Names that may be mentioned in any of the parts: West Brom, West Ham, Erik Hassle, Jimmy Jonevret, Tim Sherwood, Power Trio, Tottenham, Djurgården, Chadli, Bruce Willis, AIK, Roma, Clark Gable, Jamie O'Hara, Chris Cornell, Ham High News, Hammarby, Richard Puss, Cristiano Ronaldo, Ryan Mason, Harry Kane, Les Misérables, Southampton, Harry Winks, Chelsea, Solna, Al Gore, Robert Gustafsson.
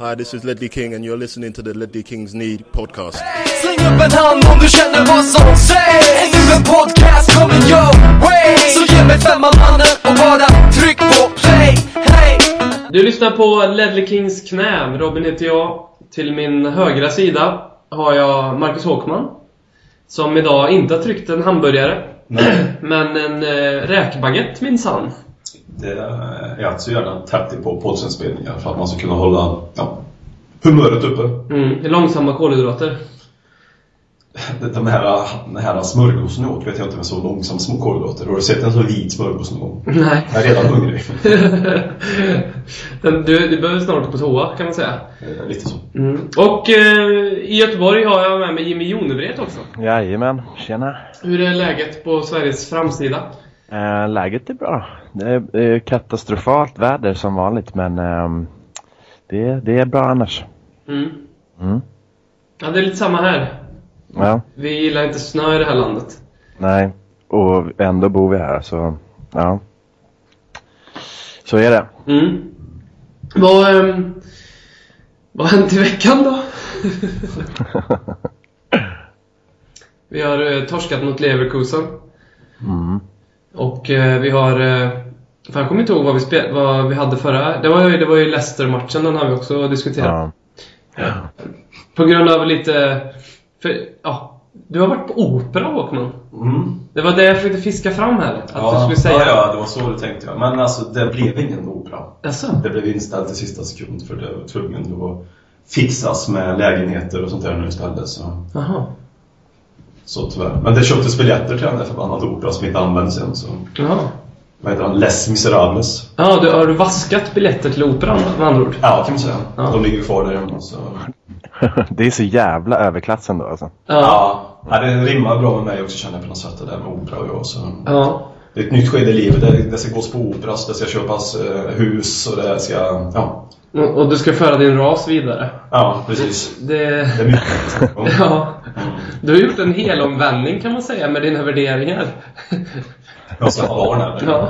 Hi, this is Ledley King and you're listening to the Ledley King's Need podcast. Släng upp en hand om du känner vad som sägs. Nu en podcast coming your way. Så ge mig femma mannen och bara tryck på play. Hey! Du lyssnar på Ledley Kings knä. Robin heter jag. Till min högra sida har jag Marcus Håkman, som idag inte har tryckt en hamburgare. Nej. Men en räkbaguette minsann. Det är alltså gärna tätt på podsenspelningar för att man ska kunna hålla humöret uppe. Långsamma kolhydrater. Den här smörgåsen åt vet jag inte med så långsamma små kolhydrater. Har du sett en så vit smörgås någon gång? Nej. Jag är redan hungrig. du behöver snart på toa kan man säga. Lite så. Och i Göteborg har jag med mig Jimmy Jonevret också. Jajamän, tjena. Hur är läget på Sveriges framsida? Läget är bra. Det är katastrofalt väder som vanligt, men det är bra annars. Ja, det är lite samma här. Ja. Vi gillar inte snö i det här landet. Nej, och ändå bor vi här, så ja. Så är det. Vad hände i veckan då? Vi har torskat mot Leverkusen. Och vi har jag kommer inte ihåg vad vi hade förra. Det var ju Leicester-matchen, den har vi också diskuterat. Ja. På grund av lite du har varit på opera, Håkman. Det var det jag försökte fiska fram här att du skulle säga. Ja, det var så det tänkte jag. Men alltså, det blev ingen opera. Alltså. Det blev inställt i sista sekund för det var tvungen att fixas med lägenheter och sånt där nu istället så. Aha. Så tyvärr. Men det köptes biljetter till den där förbannade opera som inte används sen så. Ja. Vad heter han? Les Misérables. Ja, har du vaskat biljetter till operan med andra ord? Ja, kan man säga. Ja. De ligger ju kvar där hemma så. Det är så jävla överklassen då alltså. Ja, det rimmar bra med mig också känner jag på något sätt det där med opera och jag så. Ja. Det är ett nytt skede i livet. Det ska gås på opera, det ska köpas hus och det ska och du ska föra din ras vidare. Ja, precis. Det är mycket. Ja. Du har gjort en hel omvändning kan man säga med dina värderingar. Jag ska ha barn här. Ja.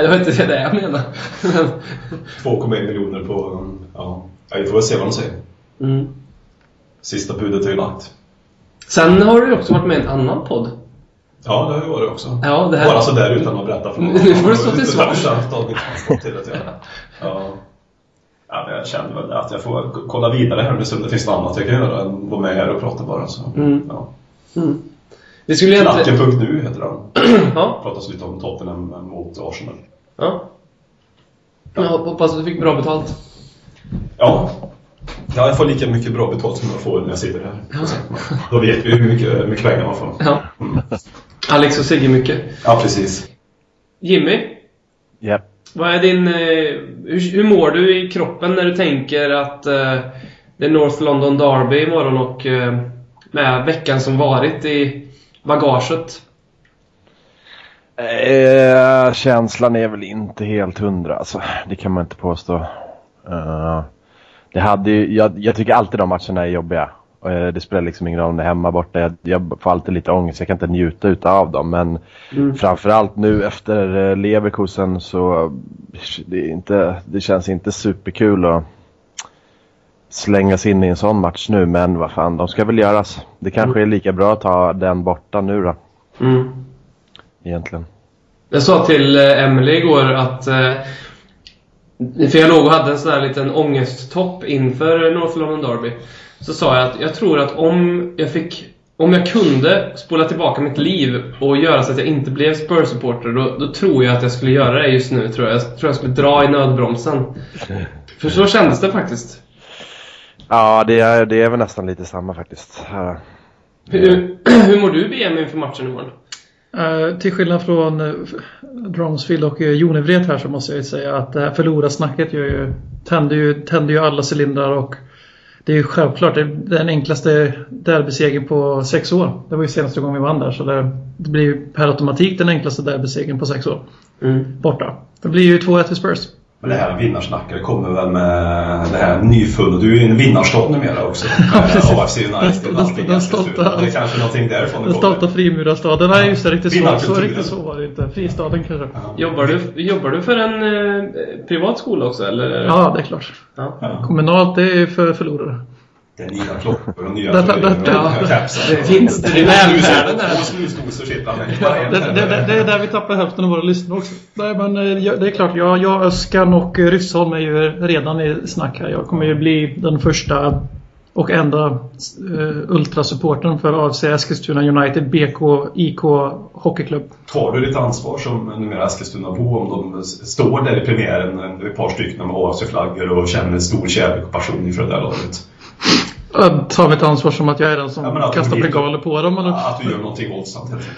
Det var inte det jag menar. 2,1 miljoner på vi får väl se vad de säger. Sista budet är ju lagt. Sen har du också varit med i en annan podd. Ja, det har ju varit också. Ja, det här. Bara så där utan att berätta för någon. Nu får du stå till svar. Ja, men jag kände väl att jag får kolla vidare här nu om det finns något annat jag kan göra än vara med här och prata bara. Så. Det skulle Knacke.nu heter den. Ja. Pratas lite om Tottenham mot Arsenal. Ja. Jag hoppas att du fick bra betalt. Ja. Ja, jag får lika mycket bra betalt som jag får när jag sitter här. Ja. Då vet vi hur mycket pengar man får. Ja. Alex och Sigge mycket. Ja, precis. Jimmy? Ja. Vad är din hur mår du i kroppen när du tänker att det är North London Derby imorgon och med veckan som varit i bagaget? Känslan är väl inte helt 100 alltså. Det kan man inte påstå. Jag tycker alltid de matcherna är jobbiga. Det spelar liksom ingen roll om det är hemma borta. Jag får alltid lite ångest. Jag kan inte njuta utav dem. Men framförallt nu efter Leverkusen så det känns inte superkul att slängas in i en sån match nu. Men vad fan, de ska väl göras. Det kanske är lika bra att ta den borta nu då. Egentligen. Jag sa till Emily igår att för jag låg och hade en sån här liten ångesttopp inför North London Derby. Så sa jag att jag tror att om jag kunde spola tillbaka mitt liv och göra så att jag inte blev Spurs-supporter, då tror jag att jag skulle göra det just nu. Jag tror jag skulle dra i nödbromsen. För så kändes det faktiskt. Ja, det är väl nästan lite samma faktiskt. Hur mår du BM inför matchen imorgon? Till skillnad från Dromsfield och Jonevret här så måste jag ju säga att det här förlora-snacket tänder ju alla cylindrar och det är ju självklart den enklaste derbysegern på 6 år. Det var ju senaste gången vi vann där så det blir ju per automatik den enklaste derbysegern på 6 år. Borta. Det blir ju 2-1 för Spurs. Men det här vinnarsnackare kommer väl med det här nyfunna. Du är ju en vinnarstad numera också. AFC United. Det är kanske någonting därifrån. Den stolta frimurarstaden. Nej, just det, riktigt så var det inte. Fristaden kanske. Ja. Jobbar du för en privat skola också? Eller? Ja, det är klart. Ja. Kommunalt, det är för förlorare. Den nya klockor och nya kapsar. Det finns det. Det är där vi tappar hälften av våra lyssnare också. Nej, men det är klart, jag Öskan och Ryssholm är ju redan i snack här. Jag kommer ju bli den första och enda ultrasupporten för AFC Eskilstuna United BK IK Hockeyklubb. Tar du ditt ansvar som numera Eskilstuna på om de står där i premiären ett par stycken med AFC-flaggor och känner stor kärlek och passion inför det där laget? Jag tar mitt ansvar som att jag är den som kastar bengaler på dem. Eller? Att du gör någonting våldsamt helt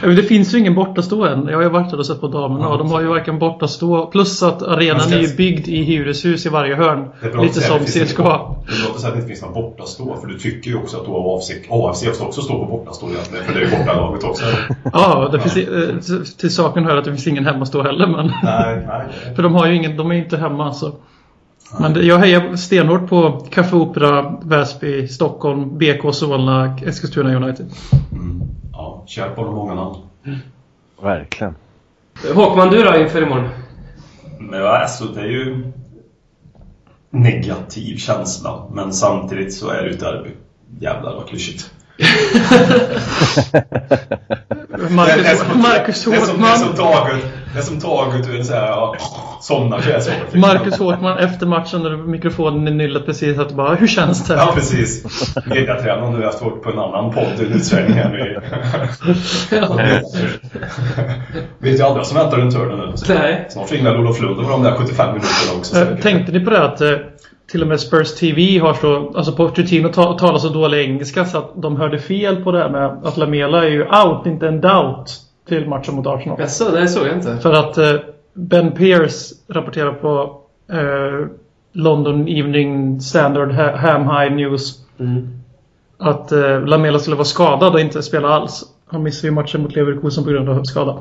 enkelt. Det finns ju ingen bortastå än. Jag har ju varit där och sett på damerna. Och de har ju varken bortastå. Plus att arenan är ju byggd i hyreshus i varje hörn. Lite som CSKA. Det låter så att det inte finns någon bortastå. För du tycker ju också att du har avsikt. AFC också står på bortastå. För det är ju bortalaget också. Ja, det finns, till saken hör att det finns ingen hemmastå heller. Men nej. För de har ju ingen, de är ju inte hemma så. Men jag hejar stenhårt på Café Opera, Väsby, Stockholm, BK, Solna, Eskilstuna United. Mm. Ja, kör på de många namn. Mm. Verkligen. Håkman, du då inför imorgon? Men alltså, det är ju negativ känsla. Men samtidigt så är det ju derby. Jävlar vad klyschigt. Marcus Håkman. Det som taget ur en så här somnar känsla. Marcus Håkman efter matchen när mikrofonen nyllat precis att bara hur känns det? Ja precis. Megatränaren nu har haft varit på en annan podd i utsvängning här nu. Vet ju andra som väntar runt hörnen nu. Nej. Snart ringlar Olof Lund och de där 75 minuterna också. Säkert. Tänkte ni på det att till och med Spurs TV har så, alltså Pochettino talar så dålig engelska så att de hörde fel på det här med att Lamela är ju out, inte en doubt till matchen mot Arsenal. Jaså, det såg jag inte. För att Ben Pearce rapporterar på London Evening Standard Ham High News att Lamela skulle vara skadad och inte spela alls. Han missade ju matchen mot Leverkusen på grund av skada.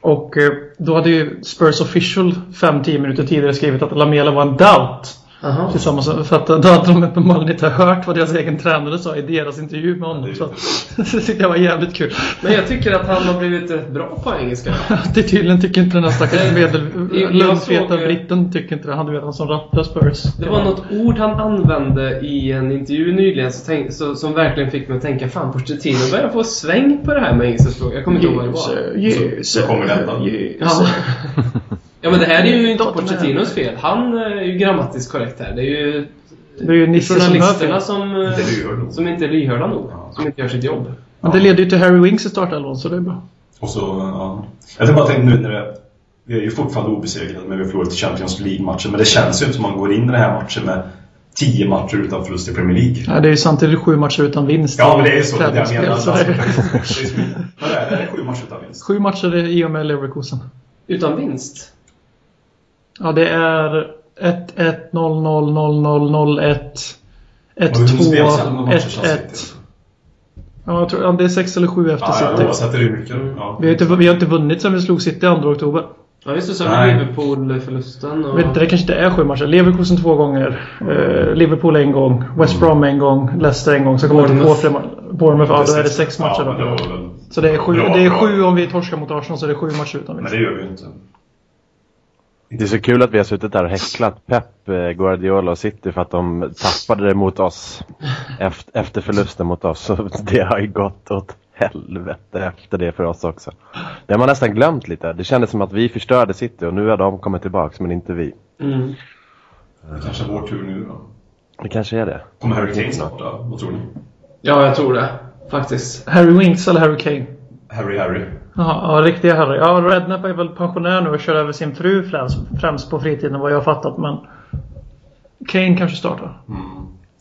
Och då hade ju Spurs official 5-10 minuter tidigare skrivit att Lamela var en doubt. Aha. Tillsammans, för att då hade de uppenbarligen inte hört vad deras egen tränare sa i deras intervju med honom. Så att, det var jävligt kul. Men jag tycker att han har blivit rätt bra på engelska. Det tydligen tycker inte den här stackars lundsveta britten tycker inte det. Han hade redan som rattar Spurs. Det var något ord han använde i en intervju nyligen som verkligen fick mig att tänka fan, Pochettino börjar få sväng på det här med engelska språk. Jag kommer inte ihåg vad det var. Så kommer det. Ja, men det här är ju inte Pochettinos fel. Han är ju grammatiskt korrekt här. Det är ju journalisterna som inte är lyhörda nog. Som inte gör sitt jobb. Men det leder ju till Harry Winks i startelvan, så det är bra. Och så, ja. Jag tänkte bara nu när vi är ju fortfarande obesegrade men vi har förlorat Champions League-matchen. Men det känns ju inte som man går in i den här matchen med 10 matcher utan förlust i Premier League. Ja, det är ju samtidigt 7 matcher utan vinst. Ja, men det är så. Det jag menar. Så det är 7 matcher utan vinst. 7 matcher i och med Leverkusen. Utan vinst? Ja, det är 1-1-0-0-0-0-0-1 1-2-1-1. Ja, jag tror det är 6 eller 7 efter City. Vi har inte vunnit sen vi slog City 2 oktober. Ja, just det, så har Liverpool-förlusten och... Det kanske inte är 7 matcher. Leverkusen 2 gånger, Liverpool 1 gång, West Brom 1 gång, Leicester 1 gång. Så kommer det 2 fler matcher. Bournemouth, då är det 6 matcher då. Så det är 7 om vi torskar mot Arsenal, så det är 7 matcher utan vinst. Men det gör vi ju inte. Det är så kul att vi har suttit där och häcklat Pep, Guardiola och City för att de tappade det mot oss efter förlusten mot oss. Så det har ju gått åt helvete efter det för oss också. Det har man nästan glömt lite. Det kändes som att vi förstörde City och nu har de kommit tillbaka men inte vi. Mm. Det kanske är vår tur nu då. Det kanske är det. Kommer Harry Kane snart då? Vad tror ni? Ja, jag tror det. Faktiskt. Harry Winks eller Harry Kane? Harry. Jaha, ja, riktiga Harry. Ja, Redknapp är väl pensionär nu och kör över sin fru främst på fritiden vad jag har fattat, men Kane kanske startar.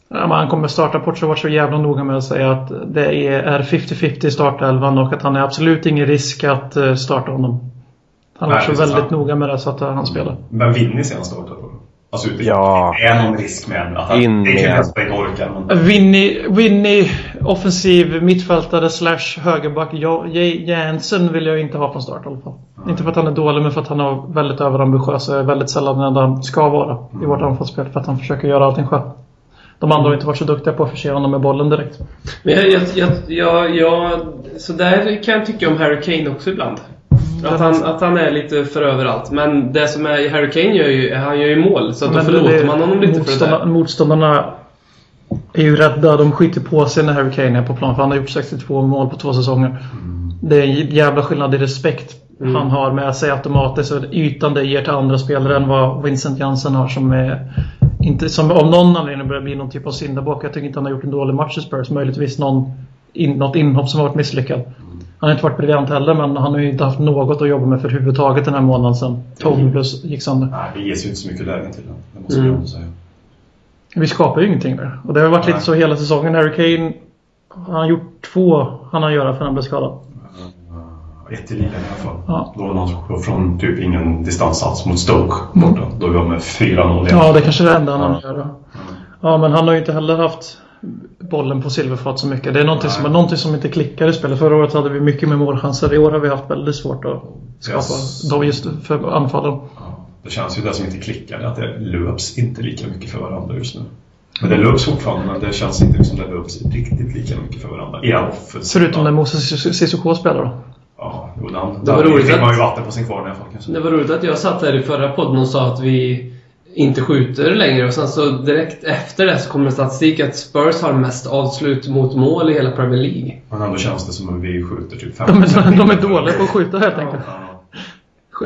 Ja, man kommer starta. Porto var så jävla noga med att säga att det är 50-50 i startelvan och att han är absolut ingen risk att starta honom. Han är så väldigt noga med det så att han spelar. Men vinner sen startar på Alltså det är någon risk med att han orkar. Winnie, offensiv mittfältare / högerback. Janssen vill jag inte ha från start i alla fall. Inte för att han är dålig, men för att han är väldigt överambitiös och är väldigt sällan när han ska vara i vårt anfallsspel, för att han försöker göra allting själv. De andra har inte varit så duktiga på att förse honom med bollen direkt. Men så där kan jag tycka om Harry Kane också ibland. Att han är lite för överallt. Men det som är Harry Kane gör ju mål. Så att då förlåter man honom lite för det. Motståndarna är ju rädda. De skiter på sig när Harry Kane är på plan, för han har gjort 62 mål på 2 säsonger. Det är en jävla skillnad i respekt han har med sig automatiskt. Utan det ger till andra spelare än vad Vincent Janssen har, som är inte, som av någon anledning börjar bli någon typ av syndabock. Jag tycker inte han har gjort en dålig match i Spurs. Möjligtvis något inhopp som har varit misslyckad. Han har inte varit briljant heller, men han har ju inte haft något att jobba med för huvudtaget den här månaden sedan Toby plus gick sönder. Nej, det ges ju inte så mycket lägen till den. Måste jag säga. Vi skapar ju ingenting där. Och det har varit lite så hela säsongen. Harry Kane, han har gjort 2 han har göra för han blev skadad. Ett i ligan i alla fall. Ja. Då var han från typ ingen distanssats mot Stoke borta. Då var han med 4-0. Ja, det kanske är det enda han gör. Ja, men han har ju inte heller haft bollen på silverfat så mycket. Det är någonting som inte klickar i spelet. Förra året hade vi mycket med målchanser. I år har vi haft väldigt svårt att skapa dem just för anfallen. Ja. Det känns ju det som inte klickar, att det löps inte lika mycket för varandra just nu. Men det löps fortfarande, men det känns inte som det löps riktigt lika mycket för varandra. Förutom när Moussa Sissoko spelar då? Ja, det var roligt att man ju vatten på sin kvarn i alla fall kanske. Det var roligt att jag satt här i förra podden och sa att vi inte skjuter längre, och sen så direkt efter det så kommer det statistik att Spurs har mest avslut mot mål i hela Premier League. Men ändå känns det som att vi skjuter typ 5%. De är dåliga på att skjuta helt enkelt.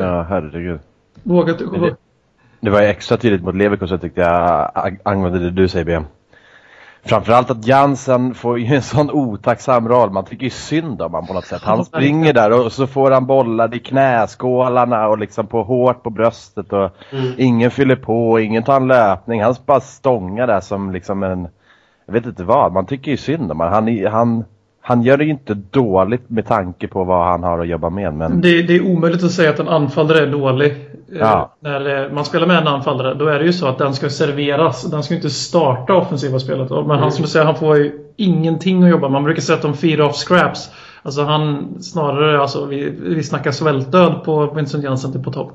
Ja, herregud. Vågat du gå. Det var ju extra tydligt mot Leverkusen, tyckte jag, angående det du säger, BM. Framförallt att Janssen får ju en sån otacksam roll. Man tycker ju synd om han på något sätt. Han springer där och så får han bollar i knäskålarna och liksom på hårt på bröstet. Och ingen fyller på, ingen tar en löpning. Han bara stångar där som liksom en... Jag vet inte vad, man tycker ju synd om han gör det ju inte dåligt med tanke på vad han har att jobba med. Men... Det är omöjligt att säga att en anfallare är dålig. När man spelar med en anfallare, då är det ju så att den ska serveras. Den ska inte starta offensiva spelet. Men han skulle säga, han får ju ingenting att jobba. Man brukar säga att de feed off scraps. Alltså han snarare, vi snackar svältdöd på Vincent Janssen till på topp.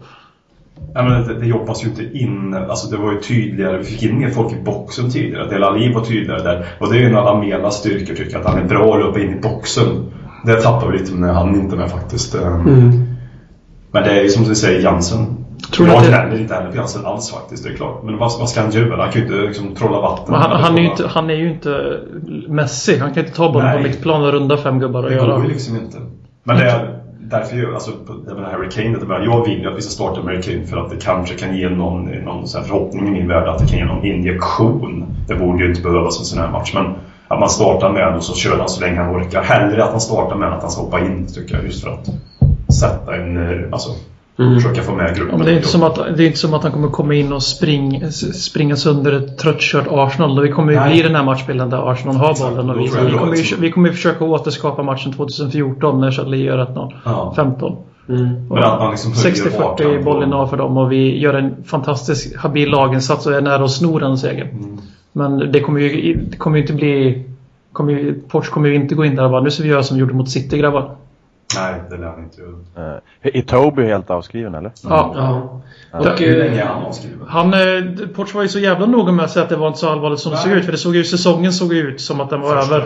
Ja, men det jobbar ju inte in. Alltså det var ju tydligare. Vi fick in mer folk i boxen tidigare. Delali var tydligare där. Och det är ju en av Lamelas styrkor, tycker att han är bra att löpa in i boxen. Det tappar vi lite när han inte med faktiskt. Men det är ju som du säger, Janssen. Jag känner inte heller på Janssen alls faktiskt, det är klart. Men vad ska han göra? Han kan ju inte liksom trolla vatten. Han är ju inte Messi. Han kan inte ta bollen på mittplan och runda 5 gubbar och göra. Det går ju liksom inte. Men det är... Därför ju, Harry Kane, jag vill ju att vi ska starta Harry Kane för att det kanske kan ge någon sån här förhoppning i min värld, att det kan ge någon injektion. Det borde ju inte behövas en sån här match, men att man startar med och så kör han så länge han orkar. Hellre att han startar med att han ska hoppa in, tycker jag, just för att sätta en, försöka få med gruppen. Ja, men det är inte som att han kommer komma in och springa sönder ett tröttkört Arsenal. Då vi kommer ju bli den här matchbilden där Arsenal har bollen. Och vi kommer försöka återskapa matchen 2014 när Chadli gör 1-0. 15. Men att man liksom 60-40 bollen av för dem, och vi gör en fantastisk habil laginsats och är nära att snor den segern. Men Porsche kommer ju inte gå in där och bara, nu ska vi göra som vi gjorde mot City, grabbar. Nej, det lär han inte göra. Är Toby helt avskriven, eller? Ja. Och, Porsche var ju så jävla noga med att säga att det var inte så allvarligt som det såg ut. För det såg ju, säsongen såg ut som att den var över.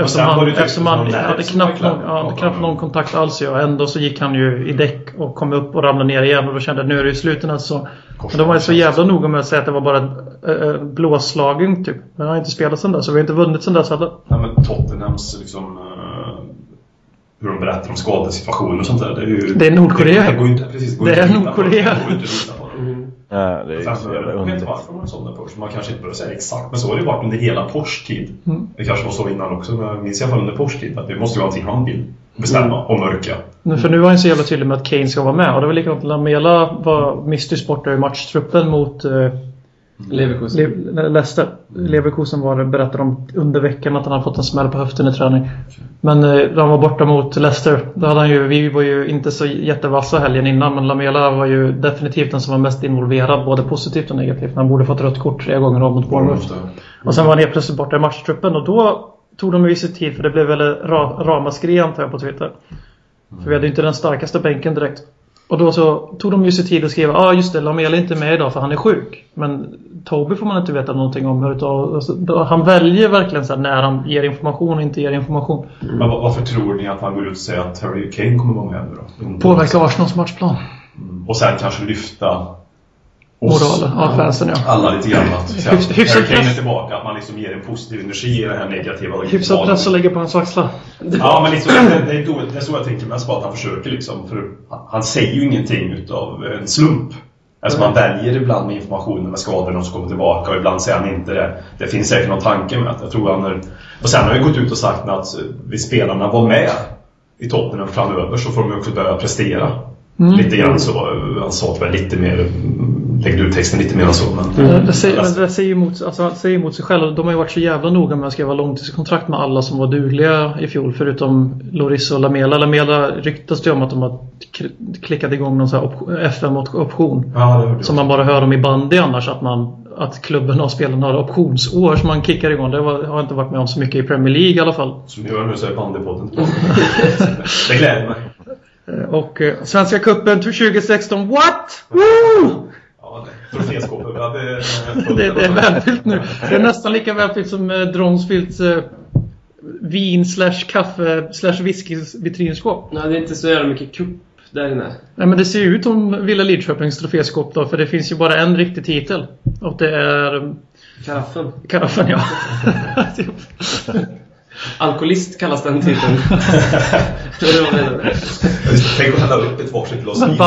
Eftersom han hade knappt någon kontakt alls. Och ändå så gick han ju i däck och kom upp och ramlade ner igen. Och då kände jag, nu är det i slutet. Alltså. Men de var ju så jävla noga med att säga att det var bara blåslagen typ. Men han har inte spelat sen där, så vi har inte vunnit sen där. Nej, men Tottenhams liksom... hur de berättar om skadesituationer och sånt där. Det är Nordkorea. Det går inte precis. Det är Nordkorea. Ja, det är inte varför man såg den Porsche. Man kanske inte började säga exakt, men så har det ju varit under hela Porsche-tid. Det kanske var så innan också, men minns jag fall under Porsche-tid att det måste ju vara någonting han vill bestämma och mörka. För nu var han så jävla tydlig med att Kane ska vara med, och det var likadant. Lamela var mystisk borta i matchtruppen mot Leicester. Leverkusen berättade om under veckan att han hade fått en smäll på höften i träning. Men han var borta mot Leicester. Då hade han ju, vi var ju inte så jättevassa helgen innan, men Lamela var ju definitivt den som var mest involverad, både positivt och negativt. Han borde fått rött kort 3 gånger om mot Bournemouth. Och sen var han helt plötsligt borta i matchtruppen, och då tog de ju sin tid, för det blev väl ramaskri antar jag på Twitter. För vi hade ju inte den starkaste bänken direkt. Och då så tog de ju sig tid att skriva, just det, Lamela är inte med idag för han är sjuk. Men Toby får man inte veta någonting om. Han väljer verkligen så här när han ger information och inte ger information. Men varför tror ni att han går ut och säger att Harry Kane kommer vara med då? Påverkar Arsenals matchplan. Och sen kanske lyfta moralen av fansen, ja. Alla lite grann att Harry Kane är tillbaka, att man liksom ger en positiv energi i det här negativa. Hyfsat press att lägga på hans axlar. Ja, men liksom, det är så jag tänker med att han försöker liksom, för han säger ju ingenting utav en slump. Alltså man väljer ibland med informationen med skadorna som kommer tillbaka, och ibland säger han inte det. Det finns säkert någon tanke med att jag tror han är... Och sen har jag gått ut och sagt att vi spelarna var med i Tottenham framöver, så får de också börja prestera. Lite grann så, han sa väl lite mer... Lägger du texten lite mer så? Men... Det säger emot, sig själv. De har ju varit så jävla noga med att skriva långtidskontrakt med alla som var dugliga i fjol, förutom Loris och Lamela. Lamela ryktas det om att de har klickat igång någon så här FM-option. Ja, som man bara hör om i bandy annars, att klubben och spelarna har optionsår som man kickar igång. Det har inte varit med om så mycket i Premier League i alla fall. Som gör nu så är bandypodden tillbaka. Det gläder mig. Och Svenska Cupen 2016, what? Woo! Ja, det är välfyllt nu. Det är nästan lika välfyllt som Dronsfylds vin/kaffe/whisky-vitrinskåp. Nej, det är inte så jävla mycket kupp där inne. Nej, men det ser ju ut som Villa Lidköpings troféskåp då, för det finns ju bara en riktig titel, och det är Karaffen, ja. Alkoholist kallas den titeln. Tänk att hälla upp ett varsitt glas.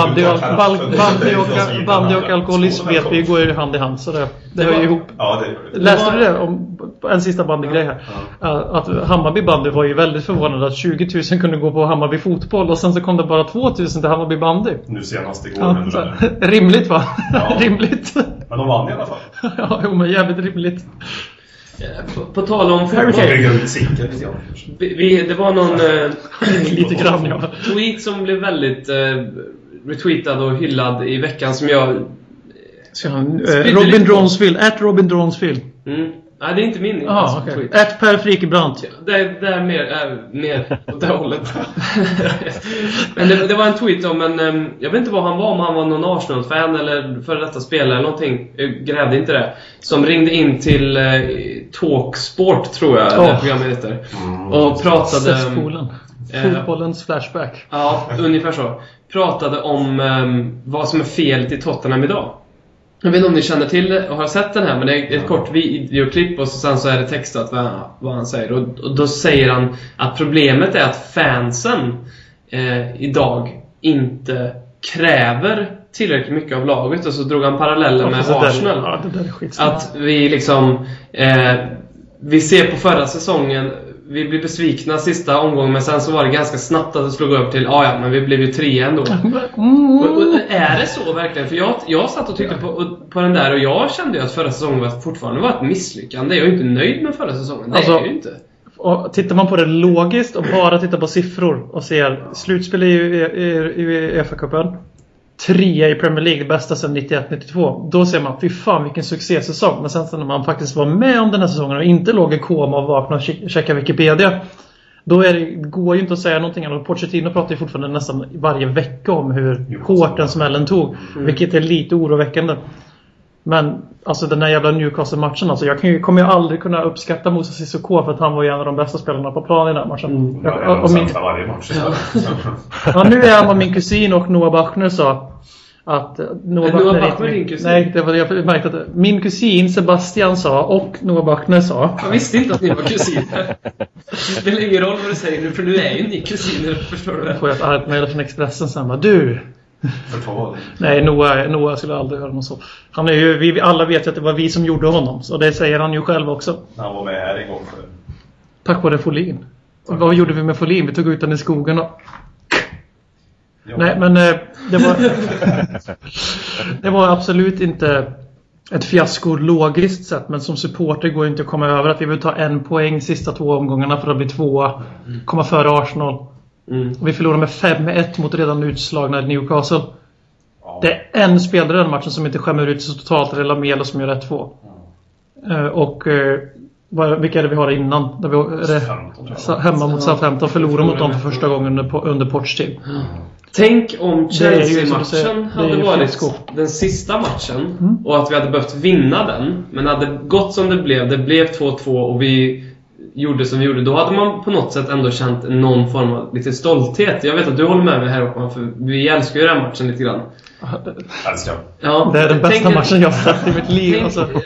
Bandy och alkoholism vet vi går ju hand i hand. Så det hör ju ihop. Ja, det läste du det om en sista bandygrej här? Att Hammarby bandy var ju väldigt förvånade att 20 000 kunde gå på Hammarby fotboll, och sen så kom det bara 2 000 till Hammarby bandy. Nu senast igår. Ja, rimligt va? Ja. Rimligt. Men de vann i alla fall. Ja, jo, men jävligt rimligt. På tal om det var någon lite grann tweet som blev väldigt retweetad och hyllad i veckan som jag @RobinDronsfield. Nej, det är inte min. Okay. Per Frikebrant. Det är mer åt det hållet. Men det var en tweet om en, jag vet inte vad han var, om han var någon Arsenal-fan eller före detta spelare eller någonting. Jag grävde inte det. Som ringde in till Talksport, tror jag det programmet heter. Och pratade fotbollens flashback. Ja, ungefär så. Pratade om vad som är fel i Tottenham idag. Jag vet inte om ni känner till och har sett den här, men det är ett kort videoklipp och sen så är det textat vad han säger. Och då säger han att problemet är att fansen idag inte kräver tillräckligt mycket av laget. Och så drog han paralleller med Arsenal. Att vi liksom vi ser på förra säsongen, vi blev besvikna sista omgången, men sen så var det ganska snabbt att det slog upp till men vi blev ju 3 ändå. Och är det så verkligen? För jag satt och tyckte på den där, och jag kände ju att förra säsongen fortfarande var ett misslyckande. Jag är ju inte nöjd med förra säsongen, det är ju inte. Och tittar man på det logiskt och bara tittar på siffror och ser slutspel i FA-cupen, 3 i Premier League, bästa sedan 91-92. Då ser man, fy fan vilken succésäsong. Men sen när man faktiskt var med om den här säsongen och inte låg i koma och vakna och checka Wikipedia, då går ju inte att säga någonting annat. Pochettino pratar ju fortfarande nästan varje vecka om hur hårt den smällen tog, vilket är lite oroväckande. Men alltså den här jävla Newcastle-matchen, alltså, kommer ju aldrig kunna uppskatta Moussa Sissoko för att han var ju en av de bästa spelarna på plan i den här matchen. Nu är han och min kusin och Noah Bachner sa att Noah Bachner din kusin? Nej, det var det jag märkte att min kusin Sebastian sa och Noah Bachner sa. Jag visste inte att ni var kusiner. Det spelar ingen roll vad du säger nu, för nu är ju ni kusiner, förstår du det? Får jag ett argt mejl från Expressen sen, du... Nej, Noah skulle aldrig höra någon så. Han är ju, alla vet ju att det var vi som gjorde honom, så det säger han ju själv också. Han var med här en gång för... Tack vare Folin. Vad gjorde vi med Folin? Vi tog ut den i skogen och... Nej, men det var absolut inte ett fiasko logiskt sett, men som supporter går inte att komma över att vi vill ta en poäng sista två omgångarna för att bli tvåa, komma före Arsenal. Och vi förlorar med 5-1 mot redan utslagna Newcastle. Det är en spelare i den matchen som inte skämmer ut sig totalt, eller Lamela som gör 1-2. Och vilka är det vi har innan? Där vi hemma mot Southampton, förlorar mot dem för första gången under Portstid. Tänk om Chelsea-matchen hade varit den sista matchen och att vi hade behövt vinna den, men hade gått som det blev 2-2 och vi gjorde som vi gjorde, då hade man på något sätt ändå känt någon form av lite stolthet. Jag vet att du håller med mig här, Håkman, för vi älskar ju den matchen lite grann. Ja, det är den bästa matchen jag har sett i mitt liv.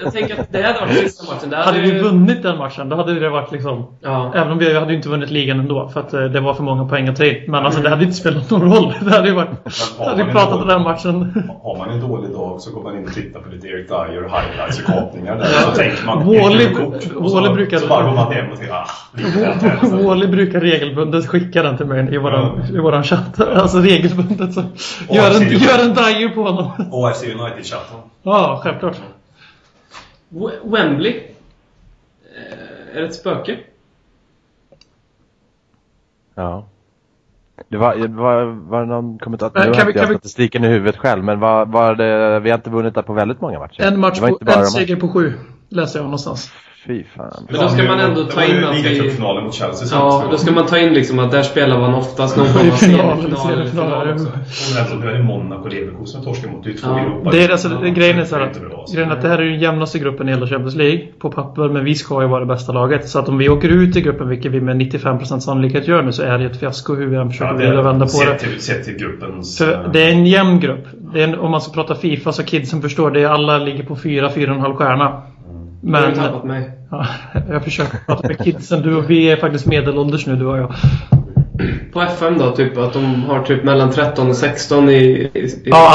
Jag tänker att det hade varit den sista matchen. Hade vi vunnit den matchen, då hade det varit liksom, även om vi hade inte vunnit ligan ändå, för att det var för många poäng att ta in. Men alltså, det hade inte spelat någon roll. Det hade ju varit, hade vi pratat om den matchen. Har man en dålig dag så går man in och tittar på lite Eric Dyer highlights och kapningar där, så tänker man Wally brukar regelbundet skicka den till mig i våran chatt. Alltså regelbundet så gör en dajer på honom. Och AFC United-chatten. Ja, självklart. Wembley. Är det ett spöke? Ja. Det var någon kommentator. Jag har statistiken i huvudet själv, men var det, vi har inte vunnit där på väldigt många matcher. En seger på 7 läser jag någonstans. Fy fan. Men då ska man ändå ta in att vi... mot Chelsea, ja, då ska man ta in liksom att där spelar man oftast någon form av seriefinal också. Det är Monaco och Leverkusen torskar mot. Det är två Europa. Det är alltså, grejen är så här att det här är den jämnaste gruppen i hela Champions League på papper, men vi ska ju vara det bästa laget. Så att om vi åker ut i gruppen, vilket vi med 95% sannolikhet gör nu, så är det ett fiasko hur vi än försöker vända på det. Sett till gruppens... För det är en jämn grupp. Det är om man ska prata FIFA så kidsen förstår det. Alla ligger på 4,5 stjärna. Men jag försöker prata med kidsen. Vi är faktiskt medelålders nu, du och jag. På FM då, typ att de har typ mellan 13 och 16 i ja,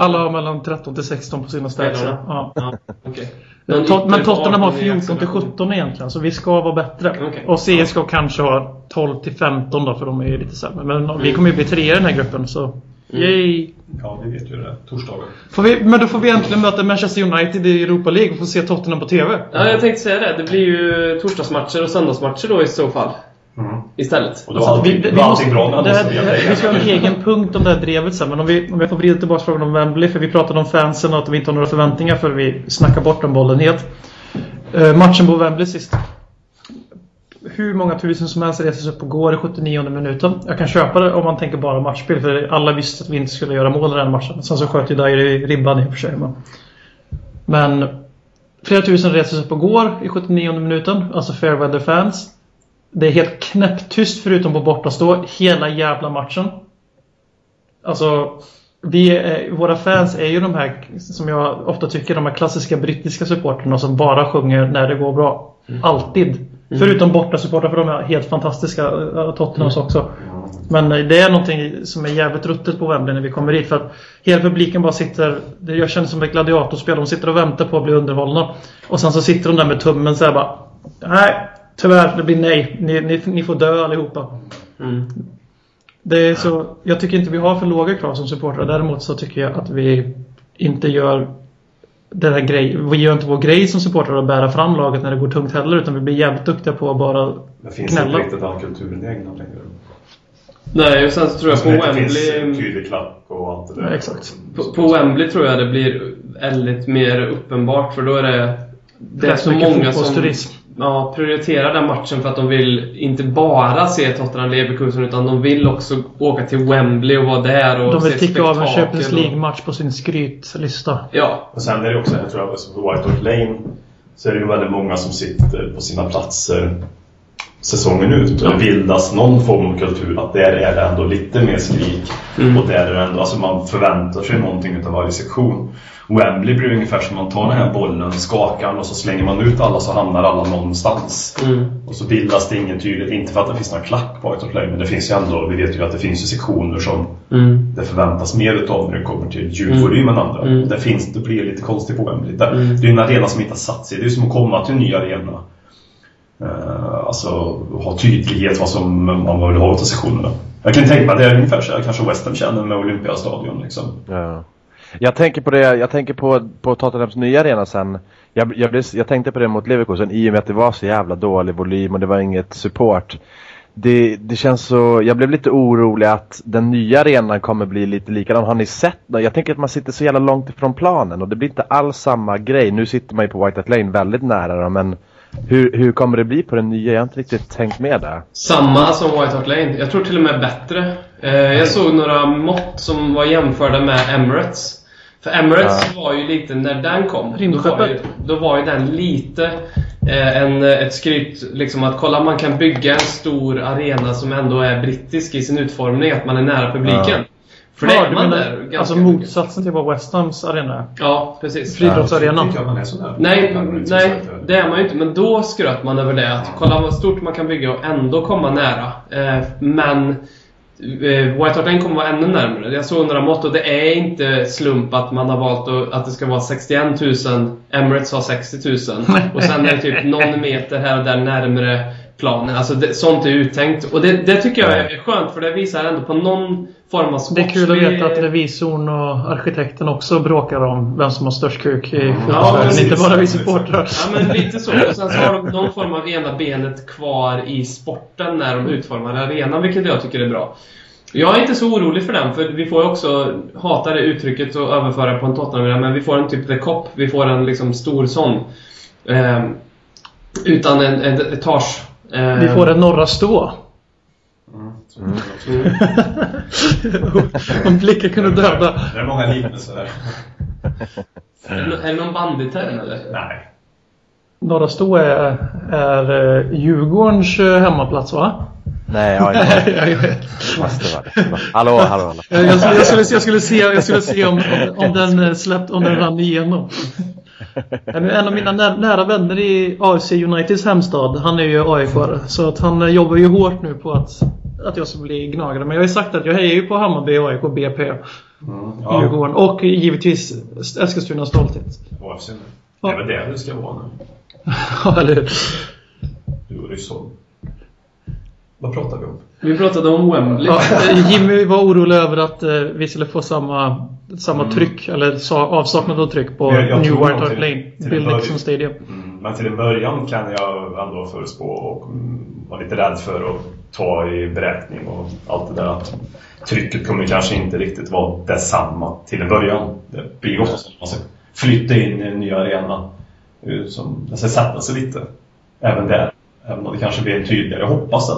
alla har mellan 13 till 16 på sina ställen. Ja. Okay. Men Tottenham har 14 till 17 egentligen, så vi ska vara bättre. Okay. Och CS ska kanske ha 12 till 15 då, för de är ju lite sämre. Men vi kommer ju bli 3 i den här gruppen, så yay. Ja, vi vet ju det. Torsdagen. Men då får vi äntligen möta Manchester United i Europa League och få se Tottenham på TV. Ja, jag tänkte säga det. Det blir ju torsdagsmatcher och söndagsmatcher då i så fall. Istället. Och då alltså, vi ska ha en egen punkt om det här drevet sen. Men om vi får vrida tillbaka frågan om Wembley, för vi pratade om fansen och att vi inte har några förväntningar för vi snackar bort om bollen helt. Matchen på Wembley sist. Hur många tusen som helst reser sig upp och går i 79 minuten. Jag kan köpa det om man tänker bara matchspel, för alla visste att vi inte skulle göra mål i den matchen. Sen så sköt ju Dyer i ribban i och för sig. Men flera tusen reser sig upp och går i 79 minuten. Alltså fair weather fans. Det är helt knäpptyst förutom på bortastå hela jävla matchen. Alltså våra fans är ju de här, som jag ofta tycker, de här klassiska brittiska supporterna som bara sjunger när det går bra. Alltid. Förutom borta supportrar, för de är helt fantastiska Tottenhams också. Men det är någonting som är jävligt ruttet på Wembley när vi kommer dit. För att hela publiken bara sitter, jag känner som ett gladiatorspel. De sitter och väntar på att bli underhållna. Och sen så sitter de där med tummen så här bara, nej, tyvärr, det blir nej. Ni får dö allihopa. Det är så, jag tycker inte vi har för låga krav som supportrar. Däremot så tycker jag att vi inte gör... vi gör inte vår grej som supportrar att bära fram laget när det går tungt heller, utan vi blir jävligt duktiga på att bara knälla. Det finns inte riktigt all kulturen i egna längre. Nej, och sen så tror jag på Wembley... Det finns tydlig klack och allt det där. Exakt. På Wembley tror jag det blir väldigt mer uppenbart, för då är det är så många som prioriterar den matchen för att de vill inte bara se Tottenham Leverkusen, utan de vill också åka till Wembley och vara där och se spektakel. De vill ticka av en Champions League-match på sin skrytlista. Ja, och sen är det också, jag tror jag, på White Hart Lane så är det ju väldigt många som sitter på sina platser säsongen ut, och det bildas någon form av kultur att där är det ändå lite mer skrik och där är det ändå, alltså man förväntar sig någonting utav varje sektion. Wembley blir ungefär som man tar den här bollen, skakar och så slänger man ut alla, så hamnar alla någonstans. Och så bildas det ingen tydligt, inte för att det finns några klack på ett play, men det finns ju ändå, vi vet ju att det finns ju sektioner som det förväntas mer utav när det kommer till ljudvolym än andra. Det blir lite konstigt på Wembley. Det är en arena som inte har satt sig, det är som att komma till en ny arena. Alltså ha tydlighet vad som man vill ha åt sessionerna. Jag kan tänka mig att det är ungefär så här, kanske West Ham känner med Olympiastadion liksom. Jag tänker på det, jag tänker på Tottenhams nya arena sen. Jag tänkte på det mot Leverkusen i och med att det var så jävla dålig volym och det var inget support. Det känns så, jag blev lite orolig att den nya arenan kommer bli lite likadan. Har ni sett det? Jag tänker att man sitter så jävla långt ifrån planen och det blir inte alls samma grej. Nu sitter man ju på White Hart Lane väldigt nära dem, men hur kommer det bli på den nya? Jag har inte riktigt tänkt med det. Samma som White Hart Lane. Jag tror till och med bättre. Jag såg några mått som var jämförda med Emirates. För Emirates var ju lite, när den kom, då var ju den lite ett skryt, liksom att kolla, man kan bygga en stor arena som ändå är brittisk i sin utformning, att man är nära publiken. För det är man där. Alltså motsatsen till vad West Hams arena. Ja, precis. Friidrottsarenan. Nej, det är man ju inte. Men då skröt man över det, att kolla vad stort man kan bygga och ändå komma nära. Men White Hart Lane kommer vara ännu närmare. Jag såg några mått och det är inte slump att man har valt att det ska vara 61 000, Emirates har 60 000, och sen är det typ någon meter här och där närmare planen. Alltså det, sånt är uttänkt. Och det tycker jag är skönt, för det visar ändå på någon form av sport. Det är kul att veta att revisorn och arkitekten också bråkar om vem som har störst kuk i fotbollsvärlden, inte bara vi supportrar. Ja, men lite så. Och sen så har de någon form av ena benet kvar i sporten när de utformar arenan, vilket jag tycker är bra. Jag är inte så orolig för den, för vi får ju också hata det uttrycket och överföra på en Tottenham, men vi får en typ The Cop, vi får en liksom stor sån utan en etage. Vi får en norra stå. Om blickar kunde döda. Det är många liknelser där. Är det någon bandit här, eller? Nej. Norra stå är Djurgårdens hemmaplats, va? Nej, jag vet. Hallå. Jag skulle se om den rann igenom. En av mina nära vänner i AFC Uniteds hemstad, han är ju AIK-are, så att han jobbar ju hårt nu på att jag ska bli gnagare. Men jag har ju sagt att jag hejar ju på Hammarby, AIK, BP, Djurgården och givetvis Eskilstuna stolthet. AFC nu. Ja. Det är väl det du ska vara nu. Ja, eller hur? Du är ju så. Vad pratar vi om? Vi pratade om Wembley. Ja, Jimmy var orolig över att vi skulle få samma tryck, eller avsaknad av tryck på New White Hart Lane, Bill Nixon Stadium. Men till en början kan jag ändå förutspå och vara lite rädd för att ta i beräkning och allt det där, att trycket kommer kanske inte riktigt vara detsamma till en början. Det blir också som man ska flytta in i en ny arena som ska sätta sig lite även där. Även om det kanske blir tydligare. Jag hoppas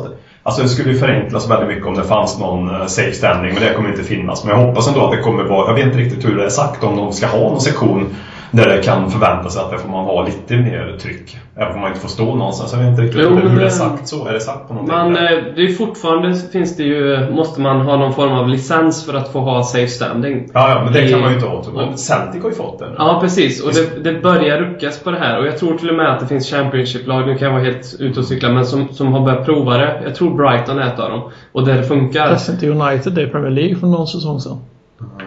att det skulle förenklas väldigt mycket om det fanns någon safe standing, men det kommer inte finnas. Men jag hoppas ändå att det kommer vara, jag vet inte riktigt hur det är sagt, om de ska ha någon sektion där det kan förvänta sig att det får man ha lite mer tryck, även om man inte får stå någonstans. Jag vet inte riktigt hur det är sagt, så är det sagt på någonting. Men det är fortfarande, finns det ju, måste man ha någon form av licens för att få ha safe standing. Ja, men det kan man ju inte ha. Men Celtic har ju fått det. Ja, precis. Och det börjar ruckas på det här. Och jag tror till och med att det finns Championship-lag, nu kan jag vara helt ute och cykla, men som har börjat prova det. Jag tror Brighton är ett av dem. Och där det funkar. Det är inte United, det är Premier League från någon säsong sedan.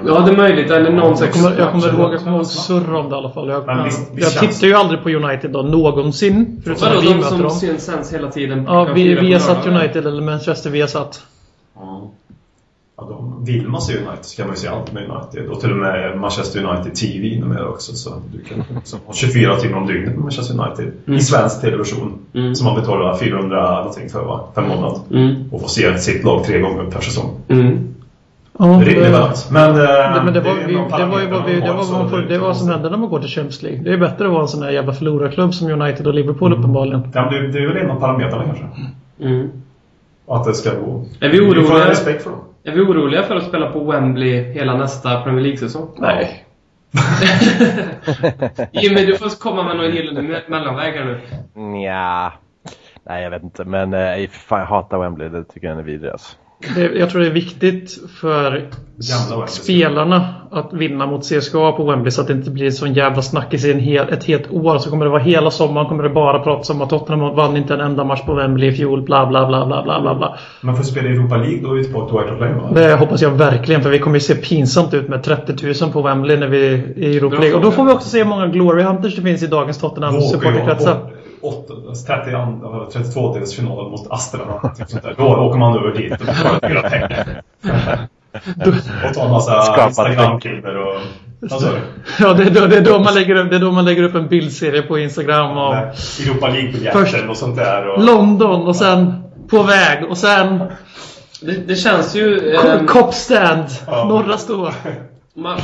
Ja, det är möjligt, eller någon sex. Jag kommer ihåg att man surrar om det i alla fall. Jag tittar ju aldrig på United då, någonsin. Förutom att vi möter dem. Sens hela tiden. Ja, vi har satt United eller Manchester, vi har satt. Ja, de vill man se United så kan man ju se allt med United. Och till och med Manchester United TV numera också. Så du kan ha 24 timmar om dygnet med Manchester United i svensk television. Som man betalar 400 någonting för per månad. Och får se sitt lag 3 gånger per säsong. Ja, det var som hände när man går till Champions League. Det är bättre att vara en sån här jävla förlorarklubb som United och Liverpool uppenbarligen. Ja, men det är väl en av parametrarna kanske. Att det ska gå. Är vi oroliga för att spela på Wembley hela nästa Premier League-säsong? Nej. Jimmy, du får komma med någon gillande mellanvägar nu. Nja. Nej, jag vet inte. Men jag hatar Wembley, det tycker jag är vidrig alltså. Jag tror det är viktigt för spelarna att vinna mot CSKA på Wembley, så att det inte blir sån jävla snack i ett helt år. Så kommer det vara hela sommaren, kommer det bara prata om att Tottenham vann inte en enda match på Wembley i fjol, bla bla bla bla bla bla. Man får spela i Europa League då ute på ett White Hart Lane, va? Det hoppas jag verkligen, för vi kommer ju se pinsamt ut med 30 000 på Wembley när vi är i Europa League. Och då får vi också se många glory hunters det finns i dagens Tottenham supporterkretsar. 32-dels final mot Astra, då åker man över dit och får pengar och tar en massa Instagram-kilder och Alltså. Ja, det är då man lägger upp en bildserie på Instagram av Europa League-biljetten och sånt där och London och sen på väg och sen det känns ju Copstand, norra stå.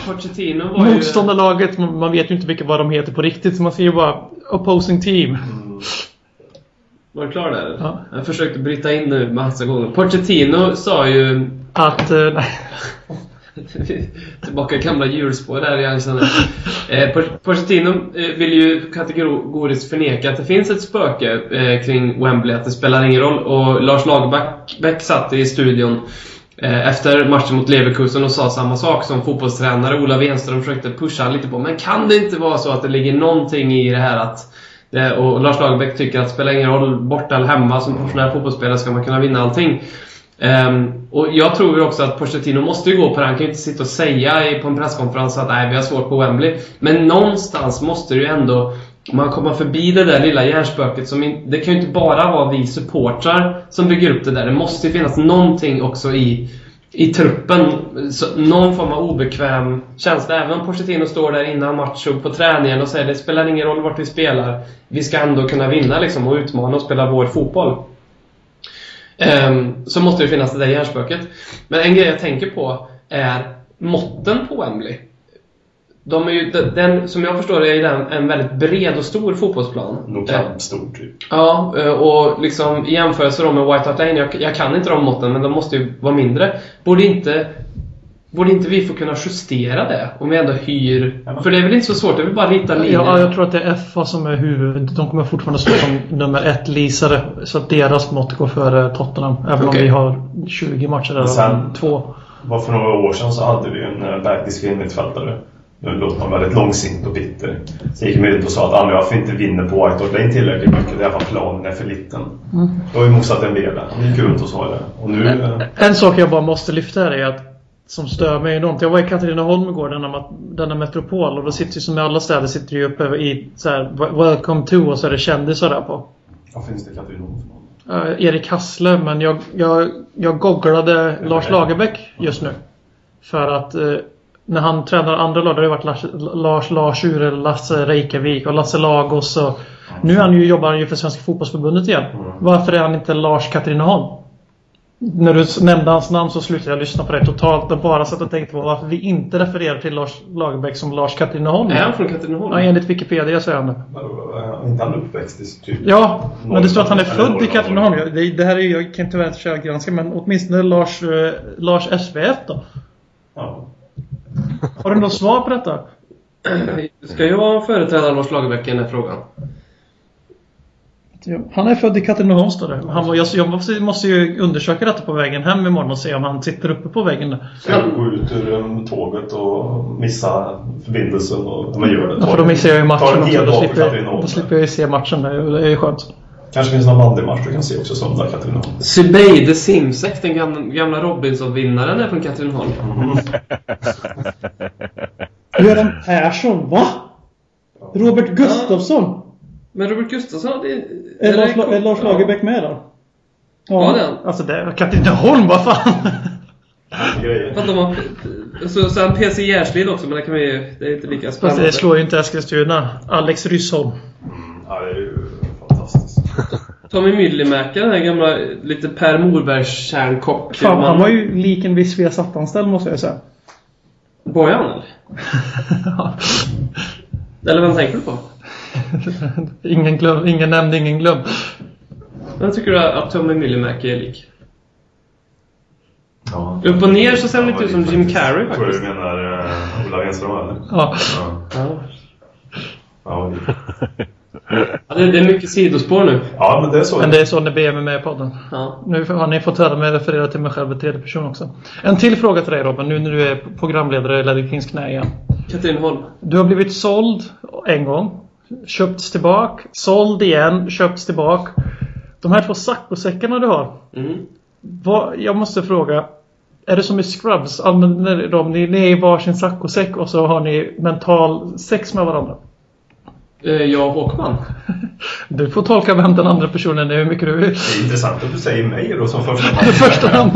Pochettino var ju motståndarlaget, man vet ju inte vad de heter på riktigt, så man ser ju bara opposing team. Var du klar där? Ja. Jag försökte bryta in nu massa gånger. Pochettino sa ju att tillbaka gamla hjulspår där i Arsenal. Pochettino vill ju kategoriskt förneka att det finns ett spöke kring Wembley, att det spelar ingen roll. Och Lars Lagerbäck satt i studion efter matchen mot Leverkusen och sa samma sak som fotbollstränare Ola Wenström försökte pusha lite på. Men kan det inte vara så att det ligger någonting i det här att och Lars Lagerbäck tycker att det spelar ingen roll borta eller hemma, som professionell fotbollsspelare ska man kunna vinna allting. Och jag tror ju också att Pochettino måste ju gå på det. Han kan ju inte sitta och säga på en presskonferens att nej, vi har svårt på Wembley. Men någonstans måste det ju ändå man komma förbi det där lilla hjärnspöket som det kan ju inte bara vara vi supportrar som bygger upp det där. Det måste ju finnas någonting också i truppen, så någon form av obekväm känsla. Även om Pochettino står där innan match och på träningen och säger det spelar ingen roll vart vi spelar, vi ska ändå kunna vinna liksom, och utmana och spela vår fotboll. Så måste det finnas det där hjärnspöket. Men en grej jag tänker på är måtten på Wembley. De är ju, den, som jag förstår det, är den en väldigt bred och stor fotbollsplan. Stor typ. Ja, och liksom i jämförelse med White Hart Lane, jag kan inte de måtten, men de måste ju vara mindre. Borde inte vi få kunna justera det om vi ändå hyr? För det är väl inte så svårt, det är väl bara att hitta linjer. Ja, jag tror att det är FA som är huvud. De kommer fortfarande stå som nummer 1-lisare, så att deras mått går före Tottenham, även om vi har 20 matcher eller sen, 2. För några år sedan så hade vi en backdiskrim mittfältare. Nu låter man väldigt långsint och bitter. Så gick med ut och sa att varför inte vinner på White Hart Lane tillräckligt mycket, det här var planen är för liten. Då har vi mosat en del. Han gick runt och sa det. Och nu, en sak jag bara måste lyfta här är att som stör mig enormt. Jag var i Katrineholm igår, denna metropol, och då sitter ju som i alla städer sitter ju uppe i så här, welcome to, och så är det kändisar där på. Vad finns det i Katrineholm för någon? Erik Hassle, men jag googlade Lars Lagerbäck just nu. För att när han tränar andra lag, det har varit Lars Larsjur, Lasse Reykjavik och Lasse Lagos. Och nu jobbar han för Svenska fotbollsförbundet igen. Varför är han inte Lars Katrineholm? När du nämnde hans namn så slutade jag lyssna på det totalt och bara satt och tänkte på varför vi inte refererar till Lars Lagerbäck som Lars Katrineholm. Är han från Katrineholm? Ja, enligt Wikipedia så är han det. Inte han uppväxt typ. Ja, men det står att han är född i Katrineholm. Det här är jag kan tyvärr inte köra granska, men åtminstone Lars SVF då. Ja. Har du något svar på detta? Ska jag vara företrädare Lars Lagerbäck i den här frågan? Han är född i Katrineholm. Jag måste ju undersöka detta på vägen hem imorgon och se om han sitter uppe på vägen. Ska du gå ut ur tåget och missa förbindelsen? Och man gör det. Ja, för då missar jag ju matchen också. Då slipper jag ju se matchen där. Det är ju skönt. Kanske finns någon bandymatch du kan se också som där Katrineholm. Sibey the Simsek, den gamla Robinson-vinnaren är från Katrineholm. Göran Persson, va? Robert Gustafsson? Men Robert Gustafsson är Lars Lagerbäck med då? Ja, den. Alltså det är Katrineholm, vad fan? Sen PC Järslid också, men det är inte lika spännande. Fast det slår ju inte Eskilstuna. Alex Ryssholm. Ja, det är ju fantastiskt. Tommy Myllymäker, den här gamla lite Per Morbergs kärnkock. Fan, han var ju lik en viss Viasattanställd, måste jag säga. Bojan, eller? Eller vad tänker du på? Ingen nämnd, ingen glöm. Jag tycker att Tommy Myllymäki är lik. Ja. Upp och ner så ser han lite ut som Jim Carrey faktiskt. Tror du menar Ola Wenström eller? Ja. Det är mycket sidospår nu. Ja, men det är så. Men det är så när BM är med i podden. Ja. Nu har ni fått höra mig referera till mig själv i tredje person också. En till fråga till dig, Robin, nu när du är programledare i Ledley Kings knä igen. Katrineholm. Du har blivit såld en gång. Köpts tillbaka, såld igen, köpts tillbaka. De här 2 sackosäckarna du har. Jag måste fråga, är det som i Scrubs? Använder de, ni är i varsin sackosäck och så har ni mental sex med varandra? Jag och Håkman. Du får tolka vem den andra personen är hur mycket du vill. Det är intressant att du säger mig då som första namn.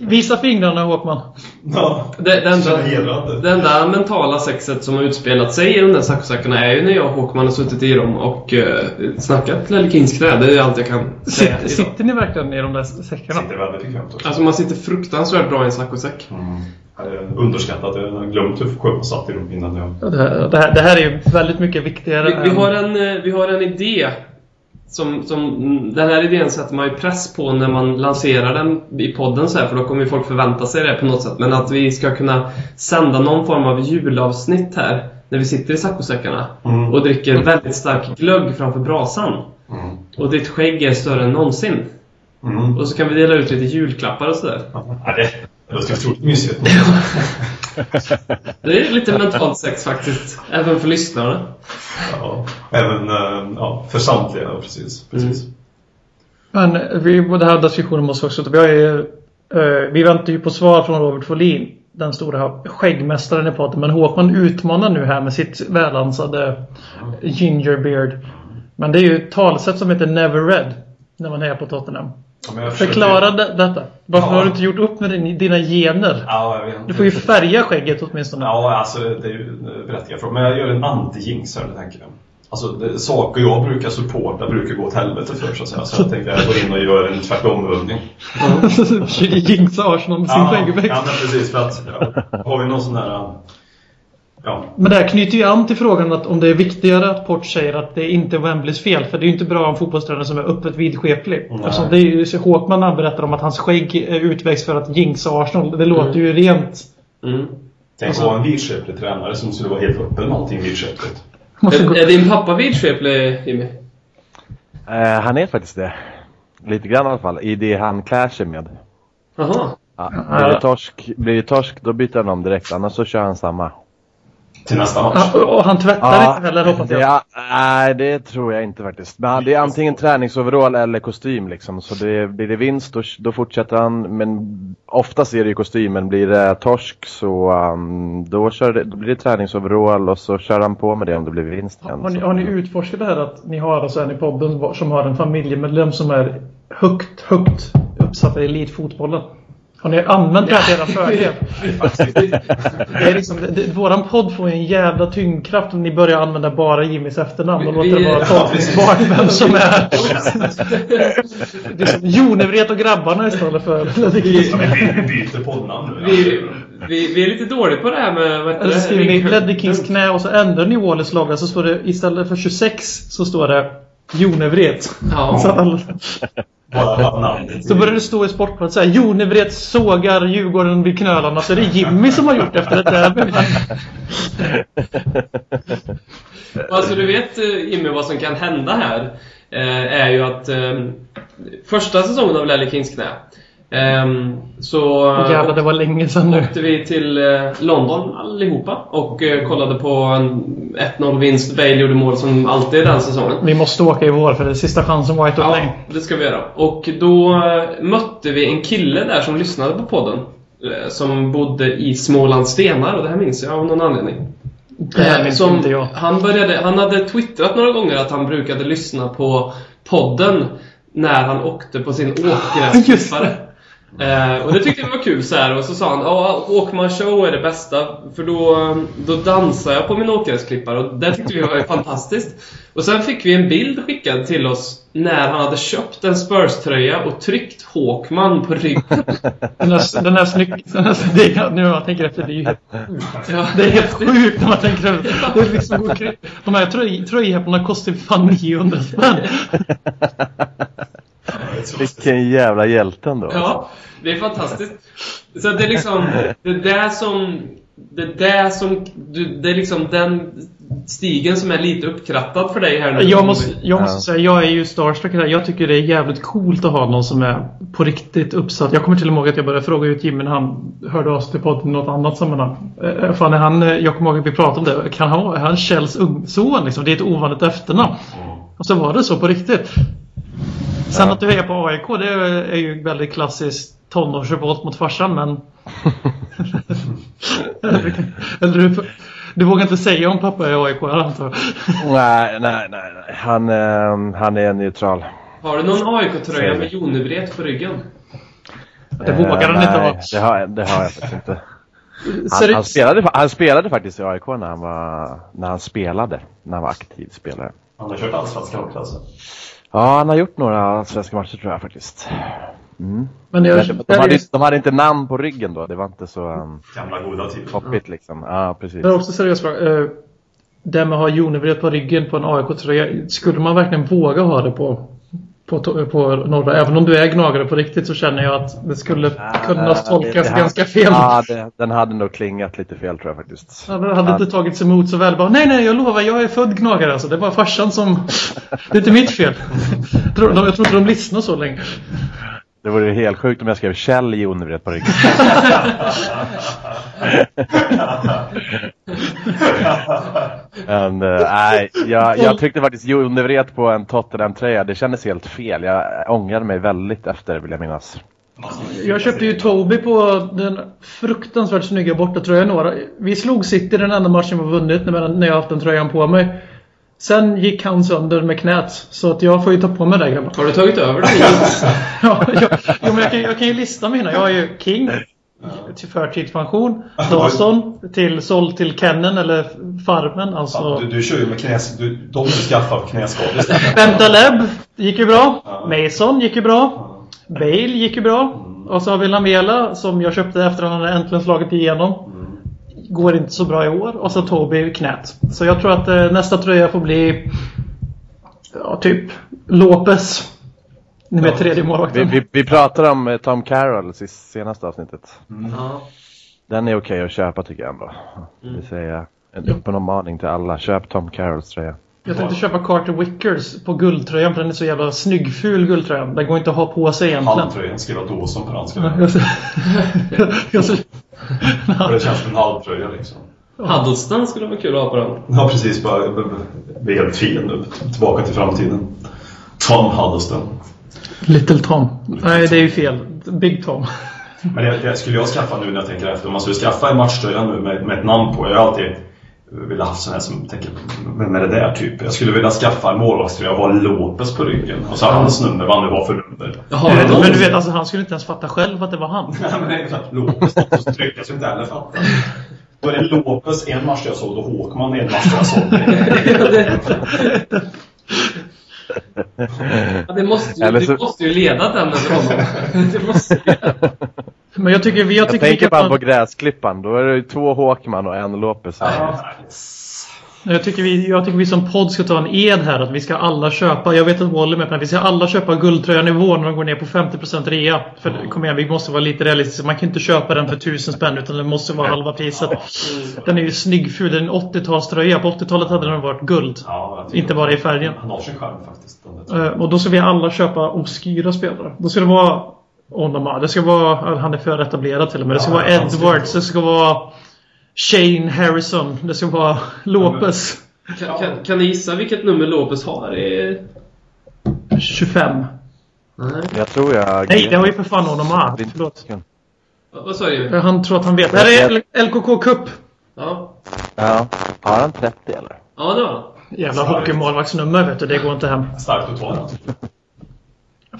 Visa fingrarna, Håkman. Ja, den där mentala sexet som har utspelat sig i de där sacksackarna är ju när jag och Håkman har suttit i dem och snackat Ledley Kings knä. Det är allt jag kan säga. Sitter ni verkligen i de där säckarna? Sitter väldigt bekvämt också. Alltså man sitter fruktansvärt bra i en sackosäck. Mm. Underskattat, jag har glömt hur skönt satt i dem innan jag... Det här är ju väldigt mycket viktigare. Vi har en idé som den här idén sätter man ju press på när man lanserar den i podden så här, för då kommer ju folk förvänta sig det på något sätt. Men att vi ska kunna sända någon form av julavsnitt här när vi sitter i sackosäckarna och dricker väldigt stark glögg framför brasan och ditt skägg är större än någonsin och så kan vi dela ut lite julklappar och sådär. Ja, det ska otroligt mysigt. Det är lite mentalt sex faktiskt, även för lyssnarna. Ja, även för samtliga, precis. Men vi på den här diskussionen måste också vi väntar ju på svar från Robert Folin, den stora skäggmästaren i podden, men Håkman utmanar nu här med sitt välansade gingerbeard. Men det är ju talsätt som heter never read när man är på Tottenham. Ja, förklara detta. Varför har du inte gjort upp med dina gener? Ja, jag vet inte. Du får ju färga skägget åtminstone. Ja, alltså det är ju berättigad fråga. Men jag gör en anti-jinx här, tänker jag. Alltså saker jag brukar supporta brukar gå åt helvete för, så att säga. Så jag tänkte jag går in och gör en tvärtomövning. Jinxa Arsenal med sin skäggväxt. Ja, precis. För att, har vi någon sån där... Ja. Men det här knyter ju an till frågan att om det är viktigare att Port säger att det inte är Wembleys fel, för det är ju inte bra om fotbollstränare som är öppet vidskeplig. Eftersom det är ju Håkman berättar om att hans skägg är utväxt för att jinxa Arsenal. Det låter ju rent. Tänk att vara en vidskeplig tränare som skulle vara helt öppen någonting vidskepligt. Är din pappa vidskeplig, Jimmy? Han är faktiskt det. Lite grann i alla fall, i det han klär sig med. Aha. Ja, blir det torsk då byter han om direkt, annars så kör han samma till nästa match. Och han tvättar inte heller, hoppas jag. Nej, det tror jag inte faktiskt. Men det är antingen träningsoverall eller kostym liksom. Så blir det vinst då fortsätter han. Men oftast är det ju kostymen. Blir det torsk så då blir det träningsoverall och så kör han på med det om det blir vinst. Har ni utforskat det här att ni har alltså en i podden som har en familjemedlem som är högt uppsatt i elitfotbollen? Har ni använt det här fördel? Det är liksom, våran podd får en jävla tyngdkraft om ni börjar använda bara Jimmys efternamn och låter det vara tolkningsbart vem som är. Det är som Jonevret och grabbarna istället för. Vi byter poddnamn nu. Vi är lite dåliga på det här med... Eller skriver ni Ledley Kings knä och så ändrar ni Wallace logga, så står det istället för 26 så står det Jonevret. Ja. Så började det stå i sportplanen så här: Jonevret sågar Djurgården vid knölarna. Så det är Jimmy som har gjort efter det där. Alltså du vet Jimmy, vad som kan hända här är ju att första säsongen av Ledley Kings knä så jävlar, det var länge sedan nu. Åkte vi till London allihopa och kollade på en 1-0-vinst. Bale gjorde mål som alltid den säsongen. Vi måste åka i vår för det är sista chansen White Hart Lane. Ja, det ska vi göra. Och då mötte vi en kille där som lyssnade på podden som bodde i Smålandstenar. Och det här minns jag av någon anledning. Det här minns inte jag. Han hade twittrat några gånger att han brukade lyssna på podden när han åkte på sin åkgräsklippare. Och det tyckte jag var kul så här. Och så sa han, Håkman show är det bästa, för då dansar jag på min åkgräsklippare. Och det tyckte vi var fantastiskt. Och sen fick vi en bild skickad till oss när han hade köpt en Spurs-tröja och tryckt Håkman på ryggen. Den här snygga, nu jag tänker efter, det är ju helt sjukt när man tänker efter. Det är liksom, de här tröjhäpparna kostar fan 900 spänn. Vilken jävla hjälte ändå. Ja, det är fantastiskt. Så det är liksom det är liksom den stigen som är lite uppkrattad för dig här nu. Jag måste säga, jag är ju starstruck här. Jag tycker det är jävligt coolt att ha någon som är på riktigt uppsatt. Jag kommer till och med ihåg att jag började fråga ut Jim, men han hörde oss till podden i något annat sammanhang. Jag kommer ihåg att vi pratade om det. Kan han vara Kjells ungson liksom? Det är ett ovanligt efternamn. Och så var det så på riktigt. Sen att du hejar på AIK, det är ju väldigt klassiskt tonårsrevolt mot farsan, men... Eller Du vågar inte säga om pappa är AIK, antar jag. Nej. Han är neutral. Har du någon AIK-tröja med Jonevret på ryggen? Det vågar han inte ha. Det har jag faktiskt inte. Han spelade faktiskt i AIK när han var aktiv spelare. Han har kört allsvenska också alltså. Ja, han har gjort några svenska matcher tror jag faktiskt. Mm. Men de hade inte namn på ryggen då. Det var inte så gamla goda typ. Hoppigt liksom. Ja, precis. Men också seriöst fråga. Det med att ha Jonevret på ryggen på en AIK-tröja, skulle man verkligen våga ha det på norra? Även om du är gnagare på riktigt så känner jag att det skulle kunna tolkas ganska fel. Ja, den hade nog klingat lite fel tror jag faktiskt. Ja, den hade inte tagits emot så väl. Bara, nej, jag lovar, jag är född gnagare alltså. Det var farsan som... Det är inte mitt fel. Jag tror inte de lyssnar så länge. Det vore helt sjukt om jag skrev Kjell Jonevret på ryggen. Jag tryckte faktiskt Jonevret på en Tottenham-tröja. Det kändes helt fel. Jag ångrade mig väldigt efter, vill jag minnas. Jag köpte ju Toby på den fruktansvärt snygga bortatröjan några. Vi slog City den enda matchen vi vunnit när jag haft den tröjan på mig. Sen gick han sönder med knät, så att jag får ju ta på mig det grabbar. Har du tagit över det? Ja, jag kan ju lista mina. Jag är ju King till förtidspension, Dawson till såld till Kennen eller Farmen. Alltså... Ja, du kör ju med knäs, de skaffar knäskador. Bentaleb gick ju bra, Mason gick ju bra, Bale gick ju bra. Och så har vi Lamela som jag köpte efter att han hade äntligen slagit igenom. Går inte så bra i år. Och så Toby knät. Så jag tror att nästa tröja får bli typ Lopez. Ni vet tredje målvakten. Vi pratade om Tom Carroll i senaste avsnittet. Mm. Den är okej att köpa tycker jag ändå. Det säger en uppmaning till alla. Köp Tom Carrolls tröja. Jag tänkte köpa Carter Wickers på guldtröjan, för den är så jävla snyggful guldtröjan. Den går inte att ha på sig egentligen. Halvtröjan ska vara Dawson på danska. Och det känns som en halvtröja liksom. Haddelstan skulle vara kul att ha på den. Ja precis, bara vi är helt fin nu. Tillbaka till framtiden. Tom Haddelstan. Little Tom. Nej, det är ju fel. Big Tom. Men det skulle jag skaffa nu när jag tänker efter. Om man skulle skaffa en matchtröja nu med ett namn på. Jag har alltid velat haft sån här som tänker, vem är det där typ? Jag skulle vilja skaffa en målvaktströja och ha Lopez på ryggen. Och så hans nummer, vad det var för nummer. Jaha, men du vet, alltså, han skulle inte ens fatta själv att det var han. Nej, men det är klart, Lopez också tryckas ju inte heller fatta. Då är det Lopez en match jag såg och Håkman en match jag såg. Ja, du måste ju leda den eller honom. Det måste ju. Men jag tycker tänker bara på gräsklippan. Då är det ju 2 Håkman och 1 Lopez. Jag tycker vi som podd ska ta en ed här att vi ska alla köpa. Jag vet att Wally med på vi ska alla köpa guldtröjanivå när de går ner på 50% rea. För kom igen, vi måste vara lite realistiska. Man kan inte köpa den för 1000 spänn utan det måste vara halva priset. Den är ju snyggful, den 80-talströja. På 80-talet hade den varit guld. Ja, inte bara i färgen. Han har sin skärm faktiskt. Och då ska vi alla köpa oskyra spelare. Då ska det vara det ska vara, han är för etablerad till och med. Det ska vara Edwards, det ska vara Shane Harrison, det ska vara Lopez. Kan ni gissa vilket nummer Lopez har? 25. Nej. Jag tror jag... Nej, det var ju för fan Onoma. Förlåt. Vad sa du? Han tror att han vet. Det här är LKK Cup. Ja. Har han 30 eller? Ja, det var. Jävla hockeymålvaktsnummer, vet du. Det går inte hem. Starkt att ta.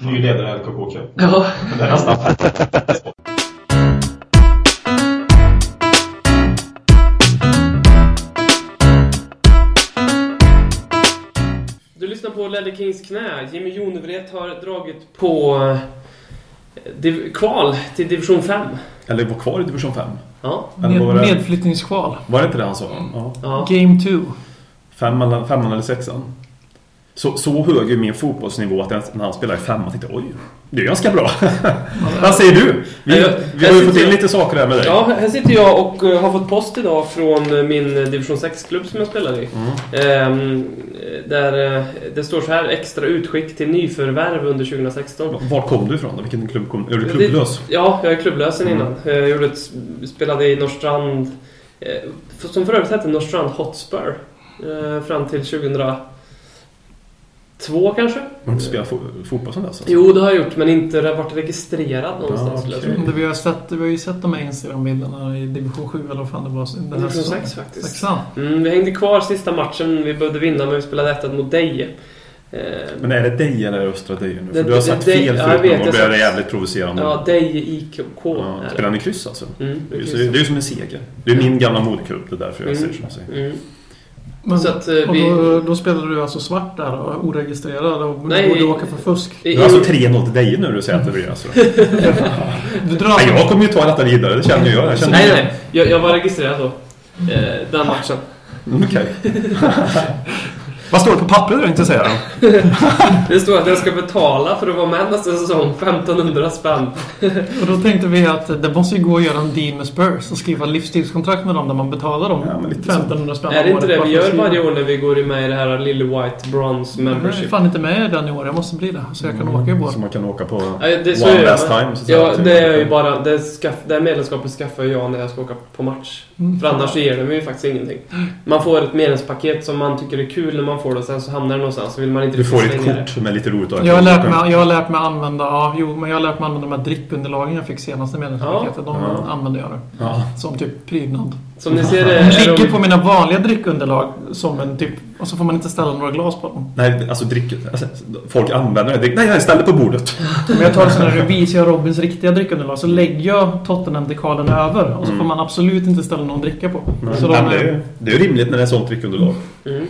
Ny ledare LKK Cup. Ja. Det är snabbt. På Ledley Kings knä. Jimmy Jonevret har dragit på kval till division 5. Eller var kvar i division 5. Ja. Nedflyttningskval. Var det inte det han sa? Ja. Ja. Game 2. Femman eller sexan. Så hög är min fotbollsnivå att när han spelar i femman tänkte oj, det är ganska bra. Vad säger du? Vi har ju fått in lite saker där med dig. Ja, här sitter jag och har fått post idag från min division 6-klubb som jag spelar i. Där det står så här, extra utskick till nyförvärv under 2016. Var kom du ifrån då? Vilken klubb kom du? Är du klubblös? Ja, jag är klubblös sen innan. Jag spelade i Norrstrand, som för övrigt hette Norrstrand Hotspur fram till 2000. 2 kanske? Har du spelat fotboll sånt där? Så. Jo, det har jag gjort, men inte varit registrerad någonstans. Ja, okay. Det vi har ju sett de här Instagram-bilderna i division 7 eller vad fan det var. Division 6 faktiskt. Vi hängde kvar sista matchen, vi behövde vinna men vi spelade 1-1 mot Deje. Men är det Deje eller Östra Deje nu? För du har sagt fel förut och börjar jävligt provocerande. Ja, Deje IK. Ja, spelar ni kryss alltså? Mm, det är ju som en seger. Det är min gamla moderklubb, det är därför jag ser som sig. Mm. Men, så att, då spelade du alltså svart där och oregistrerad och borde åka för fusk. Du har alltså 3-0 till dig nu du säger att det blir alltså. Jag kommer ju ta detta vidare, det känner jag. Jag var registrerad då. Den matchen. Okej. Vad står det på pappret du inte säger då? Det står att jag ska betala för att vara med nästa säsong, 1500 spänn. Och då tänkte vi att det måste ju gå att göra en deal med Spurs och skriva livstidskontrakt med dem där man betalar dem 1500 spänn. Är det inte det vi gör varje år när vi går med i det här Lille White Bronze Membership? Jag är fan inte med den i år, jag måste bli det. Så jag kan åka i vår. Så man kan åka på one last time? Så ja, det är ju bara, det medlemskapet skaffar jag när jag ska åka på match. För annars ger det ju faktiskt ingenting. Man får ett medlemspaket som man tycker är kul när man får det, sen så hamnar det någonstans så vill man inte. Du får ett kort som är lite roligt. Jag har lärt mig använda de här drippunderlagen jag fick senaste medlemspaketet. Ja. De använder jag nu. Ja. Som typ prydnad. Som ni ser det ligger på mina vanliga drickunderlag som en typ, och så får man inte ställa några glas på dem. Nej, alltså drick, alltså, folk använder det. Nej, jag ställer på bordet. Men jag tar såna här Rubisia Robins riktiga drickunderlag så lägger jag Tottenham-dekalen över och så får man absolut inte ställa någon dricka på. Så det är rimligt när det är sånt drickunderlag. Mm.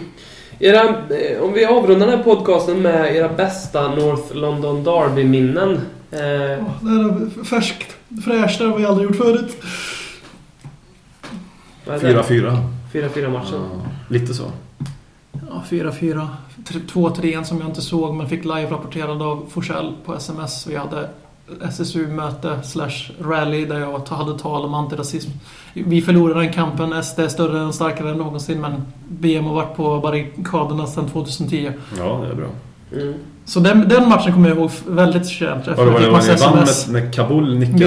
Om vi avrundar den här podcasten med era bästa North London Derby-minnen. Det är färskt, fräscht, det har vi aldrig gjort förut. 4-4. 4-4-matchen. Ja, lite så. Ja, 4-4. 2-3 som jag inte såg men fick live-rapporterad av Forsell på sms. Vi hade SSU-möte/rally där jag hade tal om antirasism. Vi förlorade den kampen. SD är större och starkare än någonsin, men BM har varit på barrikaderna sedan 2010. Ja, det är bra. Mm. Så den matchen kommer jag ihåg väldigt känt. Vi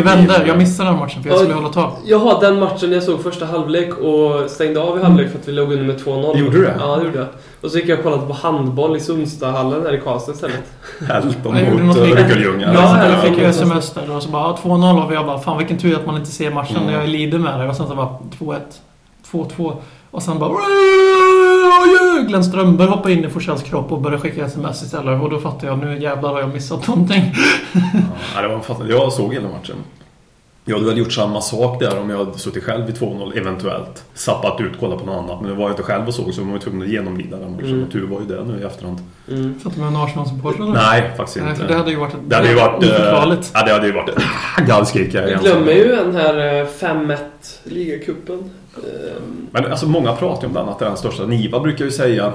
vände, jag missade den matchen för jag skulle hålla tag. Jag har den matchen jag såg första halvlek och stängde av i halvlek för att vi låg under med 2-0. Gjorde du det? Ja, det gjorde jag. Och så gick jag och kollade på handboll i Sundstahallen eller i Karlstad istället. Helt mot Rökeljunga. Ja, eller fick jag sms där och så bara 2-0 och jag bara, fan vilken tur att man inte ser matchen. Jag lider med det och sen så bara 2-1, 2-2 och sen bara Glenn Strömberg hoppar in i Forsens kropp och börjar skicka sms istället. Och då fattar jag, nu jävlar har jag missat någonting. Ja, det var fattat. Jag såg hela matchen. Jag hade väl gjort samma sak där om jag hade suttit själv i 2-0 eventuellt. Sappat ut, kollat på något annat. Men det var jag inte själv och såg så man var tvungen att genomlida den matchen. Och tur var ju det nu i efterhand. Satt du med en Arsenal-support eller? Nej, faktiskt inte. Nej, för det hade ju varit oförklarligt. Ja, det hade ju varit gallskrik. Jag glömmer ju den här 5-1 ligacupen. Men alltså många pratar ju om den, att det är den största. Niva brukar ju säga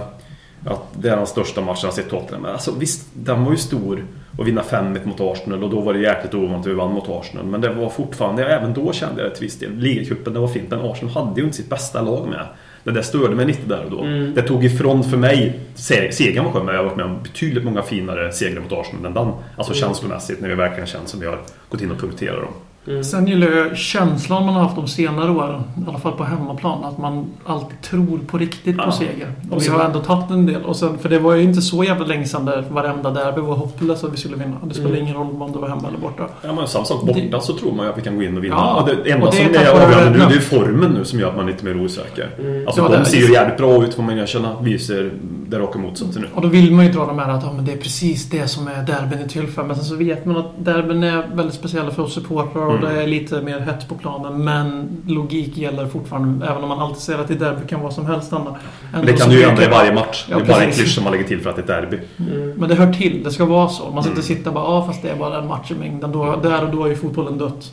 att det är den största matchen jag sett Tottenham. Men alltså visst, den var ju stor att vinna 5-1 mot Arsenal. Och då var det jäkligt ovanligt att vi vann mot Arsenal. Men det var fortfarande, även då kände jag ett visst del. Ligacupen, det var fint, men Arsenal hade ju inte sitt bästa lag med. Det där störde mig lite där och då. Det tog ifrån för mig segern var skön, men jag har varit med om betydligt många finare segrar mot Arsenal än den. Alltså känslomässigt, när vi verkligen känns som vi har gått in och punkterat dem. Sen gillar jag känslan man har haft de senare åren, i alla fall på hemmaplan, att man alltid tror på riktigt på seger. Och vi har ändå tagit en del. Och sen, för det var ju inte så jävla länge sedan där varenda derby var hopplöst att vi skulle vinna. Det spelade ingen roll om det var hemma eller borta. Ja, men samma sak borta så tror man ju att vi kan gå in och vinna. Ja, det enda som är avgörande nu, det är formen nu som gör att man är lite mer osäker. Alltså de ser ju jävligt bra ut, vad man känner, visar där raka motsatsen nu. Och då vill man ju dra de här att men det är precis det som är derbyn är till för. Men sen så vet man att derbyn är väldigt speciella för oss supportrar. Det är lite mer hett på planen, men logik gäller fortfarande, även om man alltid säger att det är derby kan vara som helst annat. Men det kan du ju ändra i varje match. Ja, det är bara en klysch som man lägger till för att det är derby. Men det hör till, det ska vara så. Man ska inte sitta bara, fast det är bara en match i mängden. Där och då är ju fotbollen dött.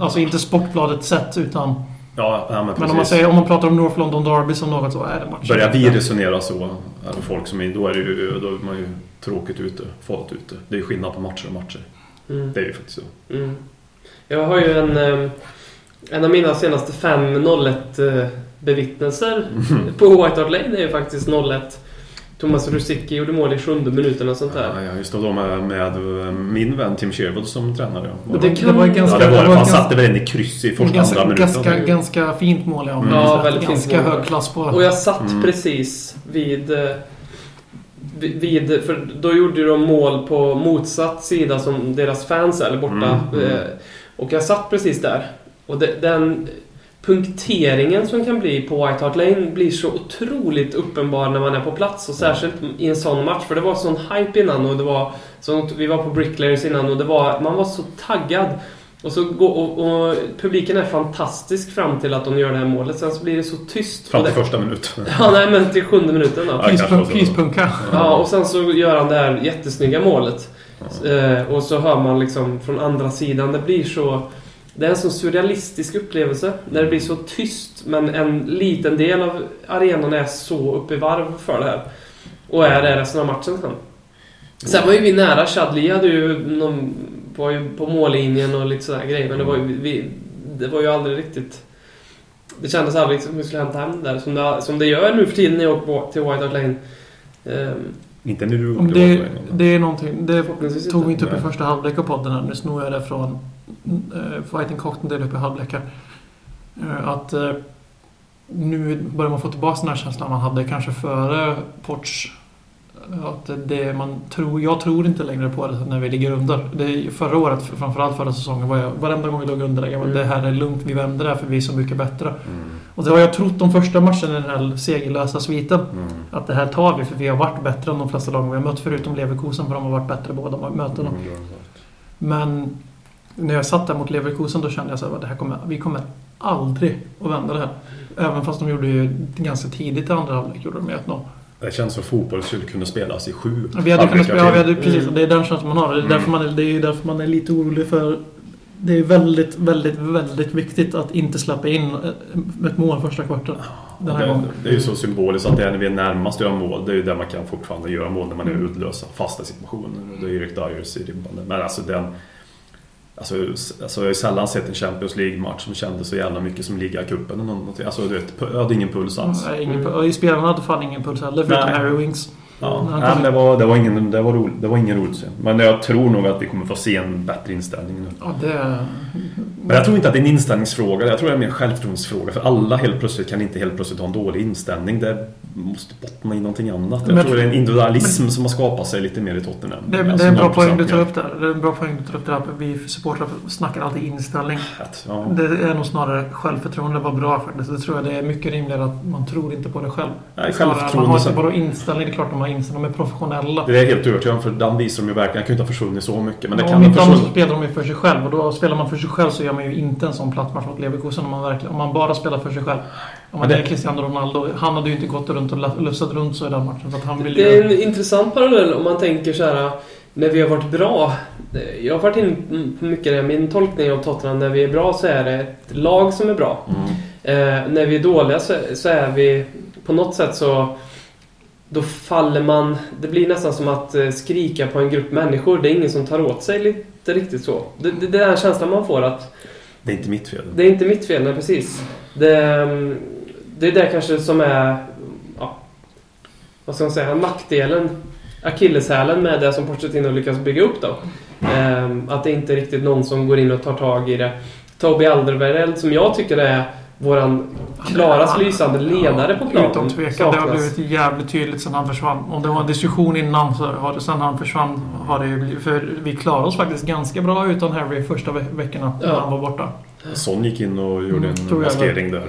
Alltså inte Sportbladet sett, utan... Ja, men om man pratar om North London Derby som något så är det match. Börjar vi resonera så, eller folk som är, då är man ju tråkigt ute, farligt ute. Det är ju skillnad på matcher och matcher. Det är ju faktiskt så. Jag har ju en av mina senaste 5-0-1 bevittnelser på White Hart Lane är ju faktiskt 0-1. Thomas Rusicki gjorde mål i 7:e minuten och sånt där. Ja, just det, då med min vän Tim Sherwood som tränare. Han satte väl in i kryss i första andra minuten. Ganska fint mål. Ja, väldigt ganska fint mål. Hög klass på. Och jag satt precis vid... vid, för då gjorde de mål på motsatt sida som deras fans är borta. Och jag satt precis där. Och den punkteringen som kan bli på White Hart Lane blir så otroligt uppenbar när man är på plats, och särskilt i en sån match, för det var sån hype innan, och det var så, vi var på Bricklayers innan, och det var, man var så taggad, och så och publiken är fantastisk fram till att de gör det här målet, sen så blir det så tyst fram till första minuten. Ja, nej, men till 7:e minuten då. Ja, och sen så gör han det här jättesnygga målet. Och så hör man liksom från andra sidan, det blir så. Det är en så surrealistisk upplevelse när det blir så tyst, men en liten del av arenan är så uppe i varv för det här. Och är det resten av matchen sen. Sen var ju vi nära, Chadli hade ju någon, var ju på mållinjen och lite sådana grejer, men det var ju aldrig riktigt, det kändes aldrig liksom hur skulle hämta hem där, som det gör nu för tiden när jag åker till White Hart Lane. Inte nu. Det är någonting, det tog vi inte upp i första halvlek av podden här, nu snor jag det från Fighting Cockton del upp i halvlekar, att nu börjar man få tillbaka den här känslan man hade kanske före Ports, att det man tror, jag tror inte längre på det när vi ligger under. Det förra året, framförallt förra säsongen, var jag varenda gång vi låg under, det här är lugnt, vi vänder det här för vi är så mycket bättre. Och det har jag trott de första matchen i den här segerlösa sviten, att det här tar vi för vi har varit bättre än de flesta lag vi har mött, förutom Leverkusen, för de har varit bättre båda mötena. Men när jag satt där mot Leverkusen, då kände jag så att vi kommer aldrig att vända det här. Även fast de gjorde ju ganska tidigt i andra halvlek, gjorde de 1-0. Det känns som fotboll skulle kunna spelas i 7. Vi hade precis, det är den chansen man har. Det är därför man är lite orolig för. Det är väldigt, väldigt, väldigt viktigt att inte släppa in ett mål första kvarten. Det är ju så symboliskt att det är när vi är närmast att göra mål. Det är ju där man kan fortfarande göra mål när man är utlösa fasta situationer. Det är ju Dires i ribban. Men alltså jag har ju sällan sett en Champions League-match som kändes så jävla mycket som ligacupen eller någonting. Alltså du vet, jag hade ingen puls alls. Spelarna hade fan ingen puls heller, förutom Harry Winks. Det var ingen roligt. Men jag tror nog att vi kommer få se en bättre inställning nu. Men jag tror inte att det är en inställningsfråga. Jag tror det är mer en självförtroendefråga. För alla kan inte helt plötsligt ha en dålig inställning. Det måste bottna i någonting annat. Jag tror det är en individualism som har skapat sig lite mer i Tottenham. Det är en bra poäng du tar upp där. Vi supportrar snackar alltid inställning. Ja. Det är nog snarare självförtroende var bra faktiskt. Det tror jag det är mycket rimligare att man tror inte på det själv. Nej, man har inte bara inställning. Det är klart de är professionella. Det är helt övertygande, för den visar de ju verkligen. Jag kan ju inte ha försvunnit så mycket. Men det kan inte spelar de ju för sig själv. Och då spelar man för sig själv så gör man ju inte en sån plattmatch mot Leverkusen om man bara spelar för sig själv. Om det är Cristiano Ronaldo, han hade ju inte gått runt och lussat runt så i den matchen. För att han ville det är en intressant parallell om man tänker så här. När vi har varit bra, jag har varit in på mycket det. Min tolkning av Tottenham, när vi är bra så är det ett lag som är bra. När vi är dåliga så är vi på något sätt så. Då faller man, det blir nästan som att skrika på en grupp människor. Det är ingen som tar åt sig lite riktigt så. Det är den känslan man får att det är inte mitt fel. Det är inte mitt fel, nej, precis. Det är det kanske som är vad ska man säga, maktdelen, akilleshälen med det som Pochettino lyckas bygga upp då. Att det inte är riktigt någon som går in och tar tag i det. Toby Alderweireld, som jag tycker är våran klaras lysande ledare på planen. Utom tvekan, det har blivit jävligt tydligt sedan han försvann. Om det var en diskussion innan så har det sedan han försvann har det blivit, för vi klarade oss faktiskt ganska bra utan Harry första veckorna när han var borta. Son gick in och gjorde en maskering där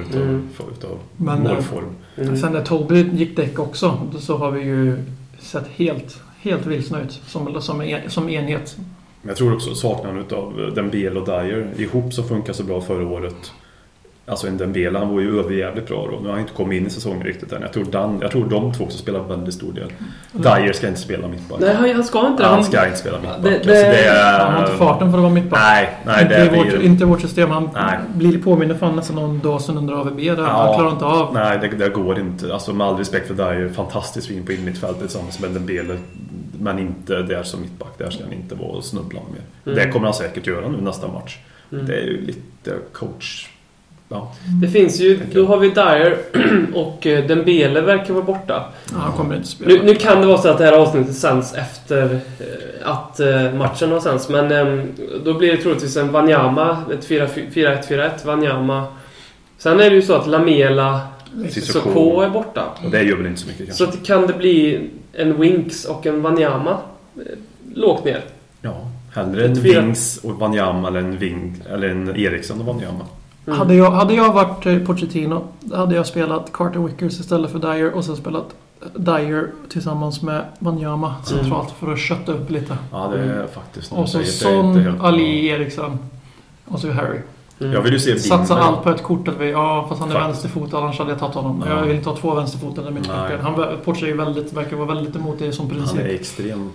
utav målform. Sen när Toby gick däck också så har vi ju sett helt vilsna ut som enhet. Men jag tror också saknaden av Dembele och Dyer ihop så funkar så bra förra året. Alltså en Dembele, han var ju överjävligt bra då. Nu har han inte kommit in i säsongen riktigt än. Jag tror de två som spelar på väldigt stor del. Dyer ska inte spela mittback. Nej, han ska inte. Han ska inte spela mittback. Han har inte farten för att vara mittback. Nej, inte vårt system. Han blir påminner fan nästan någon dag sedan under AVB. Han klarar inte av. Nej, det går inte. Alltså med all respekt för Dyer, fantastiskt fin på innermittfältet tillsammans med Dembele. Men inte där som mittback. Där ska han inte vara och snubbla mer. Det kommer han säkert göra nu nästa match. Det är ju lite coach. Ja. Det finns ju, då har vi Dyer och Dembele verkar vara borta. Han kommer inte spela. Nu kan det vara så att det här avsnittet sänds efter att matchen har sänds, men då blir det troligtvis en Wanyama, ett 4-1-4-1 Wanyama. Sen är det ju så att Lamela Sissoko är borta. Och det gör väl inte så mycket kanske. Så kan det bli en Winks och en Wanyama lågt ner. Ja, hellre en Winks och Wanyama eller en Eriksson och Wanyama. Mm. Hade jag varit Pochettino hade jag spelat Carter Wickers istället för Dyer och sen spelat Dyer tillsammans med Wanyama centralt för att kötta upp lite. Ja, det är faktiskt något. Och så Son, Ali, Eriksson och så Harry. Mm. Jag vill ju se satsa allt på ett kort att vi, ja, fast han är vänsterfot, annars hade jag tagit honom. Nej. Jag vill inte ha två vänsterfoten i mitt kort. Han Pochettino väldigt verkar vara väldigt emot det som princip. Han är extremt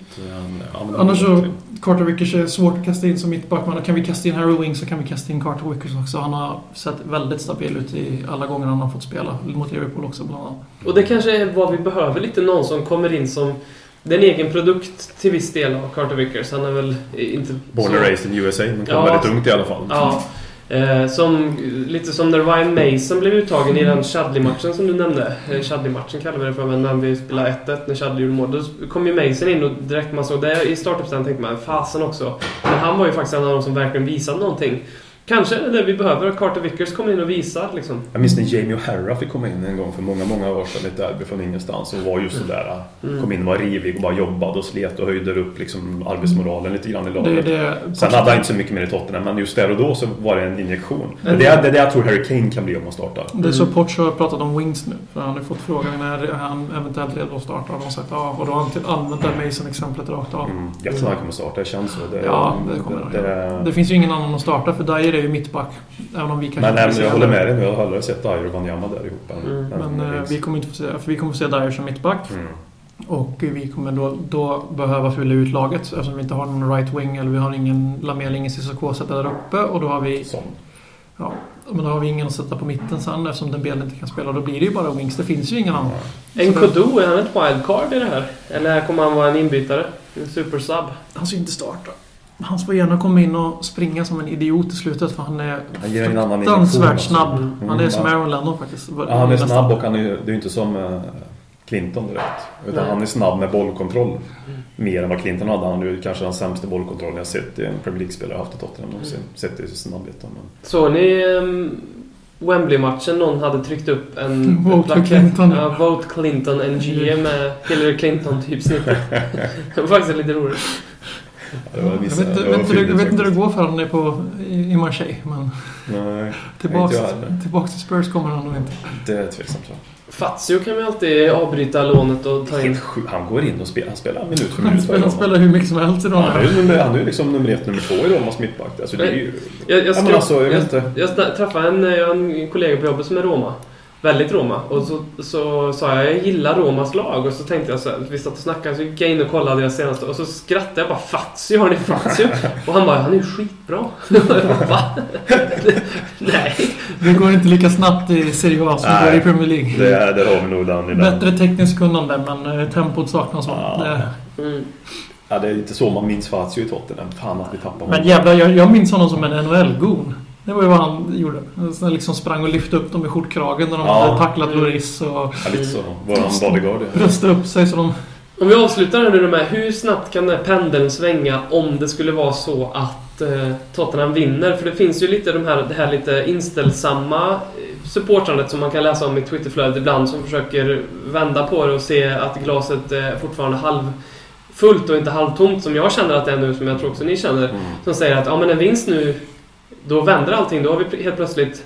annars så Carter Vickers är svårt att kasta in som mittback, men kan vi kasta in Harry Winks så kan vi kasta in Carter Vickers också. Han har sett väldigt stabil ut i alla gånger han har fått spela mot Liverpool också bland annat. Och det kanske är vad vi behöver lite, någon som kommer in som den egen produkt till viss del av Carter Vickers. Han är väl inte born and raised in USA, men kom väldigt ungt i alla fall. Ja. Som, lite som när Ryan Mason blev uttagen i den Chadli-matchen som du nämnde. Chadli-matchen kallar vi det för, men när vi spelade 1-1 när Chadli gjorde mål, då kom ju Mason in och direkt man såg det i startuppställan tänkte man, fasen också. Men han var ju faktiskt en av dem som verkligen visade någonting. Kanske är det vi behöver, att Carter Vickers kommer in och visar liksom. Jag minns när Jamie O'Hara fick komma in en gång för många år sedan, lite derby från ingenstans, och var just sådär, kom in och var rivig och bara jobbade och slet och höjde upp liksom arbetsmoralen lite grann i laget. Sen hade han inte så mycket mer i Tottenham, men just där och då så var det en injektion. Det jag tror Harry Kane kan bli om han startar. Det är så Poch har pratat om Wings nu, för han har fått frågan när han eventuellt redan startar och sagt ja, och då har han använt Mason-exemplet rakt av. Jag tror han kommer starta, det känns så. Det finns ju ingen annan att starta, för Dyer är ju mittback, även om vi kan. Men jag håller med dig, jag har aldrig sett Dyer och Wanyama där ihop. Men vi kommer inte få se, för vi kommer få se Dyer som mittback. Och vi kommer då behöva fylla ut laget eftersom vi inte har någon right wing, eller vi har ingen Lamela, ingen Sissoko sätta där uppe, och då har vi sån. Ja, men då har vi ingen att sätta på mitten sen eftersom den belen inte kan spela, då blir det ju bara Wings, det finns ju ingen annan. Nkodo, är han ett wildcard i det här? Eller kommer han vara en inbytare? En supersub? Han ska inte starta. Han får gärna komma in och springa som en idiot i slutet, för han är fruktansvärt snabb. Han är som Aaron Lennon faktiskt. Ja, han är snabb, och han är, det är inte som Clinton direkt. Utan han är snabb med bollkontroll. Mer än vad Clinton hade. Han är kanske den sämsta bollkontrollen jag sett i en Premier League-spelare haft i Tottenham. Sett i snabbhet. Men... Så ni... Wembley-matchen, någon hade tryckt upp en plakett Clinton. Vote Clinton NG med Hillary Clinton-typsnittet. Det var faktiskt lite roligt. Jag vet inte hur det går för honom på i Marseille, men nej, tillbaka till Spurs kommer han nog inte. Det är tveksamt. Fazio kan ju alltid avbryta lånet och ta in. Han går in och spelar minut för minut. Han spelar hur mycket som helst idag. Han är ju liksom nummer 1, nummer 2 i Romas mittback. Alltså, det är ju... Jag träffade en kollega på jobbet som är Roma. Väldigt Roma. Och så sa jag gillar Romas lag. Och så tänkte jag så här, vi satt och snackade, så gick jag in och kollade deras senaste. Och så skrattade jag bara, Fazio, har ni Fazio? Och han bara, han är ju skitbra. Nej. Det går inte lika snabbt i Serie A som det går i Premier League. Det har vi nog den. Bättre tekniskt kunnande, men tempot saknas. Ja, det är inte så man minns Fazio i Tottenham. Fan att vi tappar honom. Men jävlar, jag minns honom som en NHL-gon. Det var ju vad han gjorde. Han liksom sprang och lyfte upp dem i skjortkragen när de hade tacklat Loris. Ja, lite så. Var han bodyguard? Röstade upp sig så de... Om vi avslutar nu med, hur snabbt kan den här pendeln svänga om det skulle vara så att Tottenham vinner? För det finns ju lite det här lite inställsamma supportandet som man kan läsa om i Twitterflödet ibland, som försöker vända på det och se att glaset är fortfarande halvfullt och inte halvtomt, som jag känner att det är nu, som jag tror också ni känner, som säger att ja, men en vinst nu, då vänder allting, då har vi helt plötsligt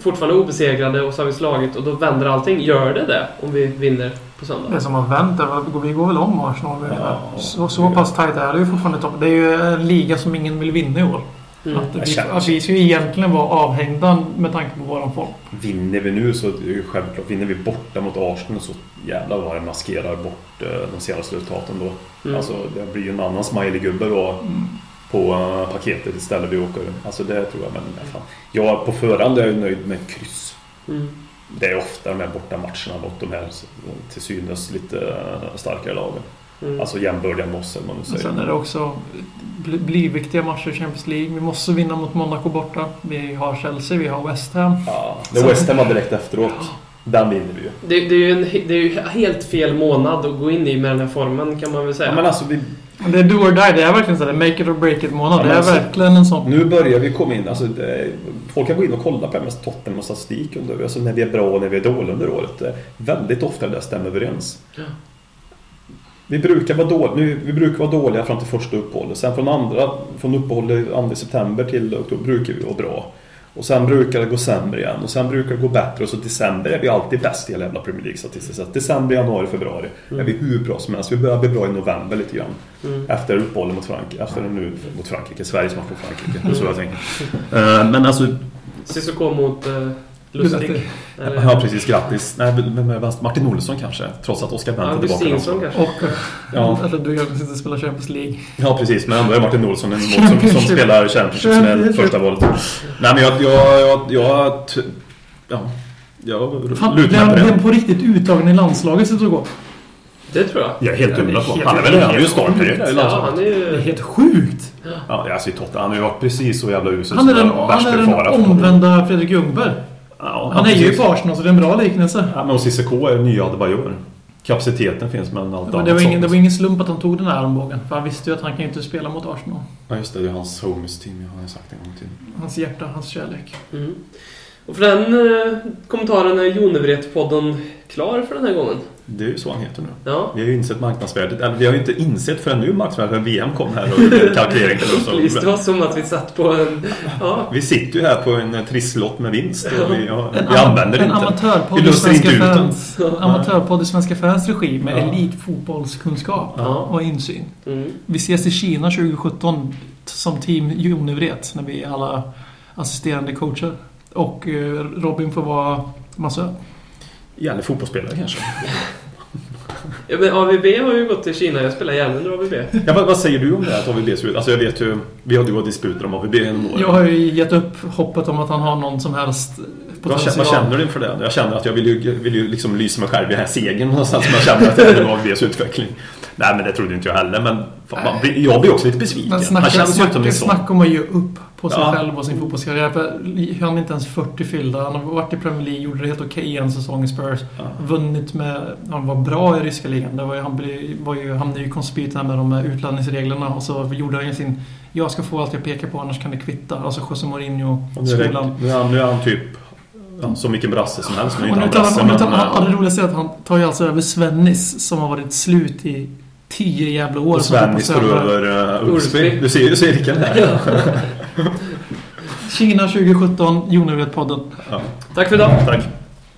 fortfarande obesegrade och så har vi slagit, och då vänder allting. Gör det om vi vinner på söndag? Det som man väntar, vi går väl om Arsenal. Så pass tajt är det ju fortfarande topp. Det är ju en liga som ingen vill vinna i år. Att vi ska ju egentligen vara avhängda med tanke på våran folk. Vinner vi nu så är det ju självklart, vinner vi borta mot Arsenal så jävlar vad det maskerar bort de senaste resultaten då. Alltså det blir ju en annan smiley-gubbe då. På paketet istället vi åker. Alltså det tror jag, men fan. Jag på förhand är nöjd med kryss. Det är ofta de här borta matcherna mot de här till synes lite starkare lagen. Alltså jämbördiga måste man nu säga. Sen är det också blir viktiga matcher i Champions League. Vi måste vinna mot Monaco borta. Vi har Chelsea, vi har West Ham. Ja, West Ham var direkt efteråt. den vinner vi ju. Det är ju helt fel månad att gå in i med den här formen, kan man väl säga. Ja, men alltså, det är do or die, det är verkligen så här, make it or break it månad, ja, det är alltså, verkligen en sån. Nu börjar vi komma in, alltså, folk kan gå in och kolla på Tottenham och statistik under, alltså, när vi är bra och när vi är dåliga under året. Väldigt ofta det stämmer överens. Ja. Vi brukar vara dåliga fram till första uppehållet. Sen från uppehållet 2 september till oktober brukar vi vara bra. Och sen brukar det gå sämre igen. Och sen brukar det gå bättre. Och så december är vi alltid bäst i hela jävla Premier League statistiskt sett. December, januari, februari är vi hur bra som helst. Vi börjar bli bra i november lite grann. Efter uppehållet mot Frankrike. Efter nu mot Frankrike. Sveriges match mot Frankrike. Det är så jag tänker. Men alltså... Sissoko mot... Lustig. Ja, precis, grattis. Nej, men Martin Olsson kanske, trots att Oskar Bent är tillbaka. Augustinsson kanske. Och, ja. Eller du kanske sitter och spelar Champions League. Ja, precis, men ändå är Martin Olsson en som spelar Champions League med första valet. Nej, men jag lutar på det. Blev på riktigt uttagen i landslaget så går. Det tror jag. Jag är helt undra på. Han är väl en just starkare. Ja, han är ju helt sjukt. Ja, alltså i Tottenham. Han har ju varit precis så jävla usel. Han är den omvända Fredrik Ljungberg. Ja, han är ju i Arsenal, så det är en bra liknelse. Ja, men CCK är nya Adebayor. Kapaciteten finns, men allt annat. Det var ingen slump att han tog den här armbågen. För han visste ju att han kan ju inte spela mot Arsenal. Ja, just det. Det är hans homes-team, jag har sagt en gång till. Hans hjärta, hans kärlek. Mm. Och för den kommentaren är Jonevret-podden klar för den här gången. Det är ju så han heter nu. Ja. Vi har ju insett marknadsvärdet. Eller vi har ju inte insett förrän nu marknadsvärdet. VM kom här och kalkyleringen. Det var som att vi satt på en... Ja. Vi sitter ju här på en trisslott med vinst. Och vi använder en amatörpodd i Svenska Fans regi med elitfotbollskunskap och insyn. Mm. Vi ses i Kina 2017 som team Jonevret när vi är alla assisterande coacher. Och Robin får vara massor. Gärna fotbollsspelare kanske. Ja, men AVB har ju gått till Kina. Jag spelar gärna under AVB. Ja, vad säger du om det här att AVB ser ut? Alltså jag vet ju, vi hade ju varit disputer om AVB genom åren. Jag har ju gett upp hoppet om att han har någon som helst potential. Vad känner du inför det? Jag känner att jag vill ju liksom lysa mig själv i den här segern någonstans. Men jag känner att det är AVBs utveckling. Nej, men det trodde inte jag heller. Men jag blir också lite besviken. Snack om att ge upp på sig själv och sin fotbollskarriär. Han är inte ens 40 fyllda. Han har varit i Premier League, gjorde det helt okej en säsong i Spurs. Vunnit med... Han var bra i ryska ligan. Han hamnade ju i konspiten med de utlänningsreglerna. Och så gjorde han sin... Jag ska få allt jag pekar på, annars kan det kvitta. Alltså José Mourinho, skolan. Nu är han typ... så mycket brasse som helst. Det roligaste är att han tar ju alltså över Svennis som har varit slut i 10 jävla år. Och Svennis står över Ulsby. Du ser Rickard här. Kina 2017, Jonevret-podden. Ja. Tack för idag. Tack.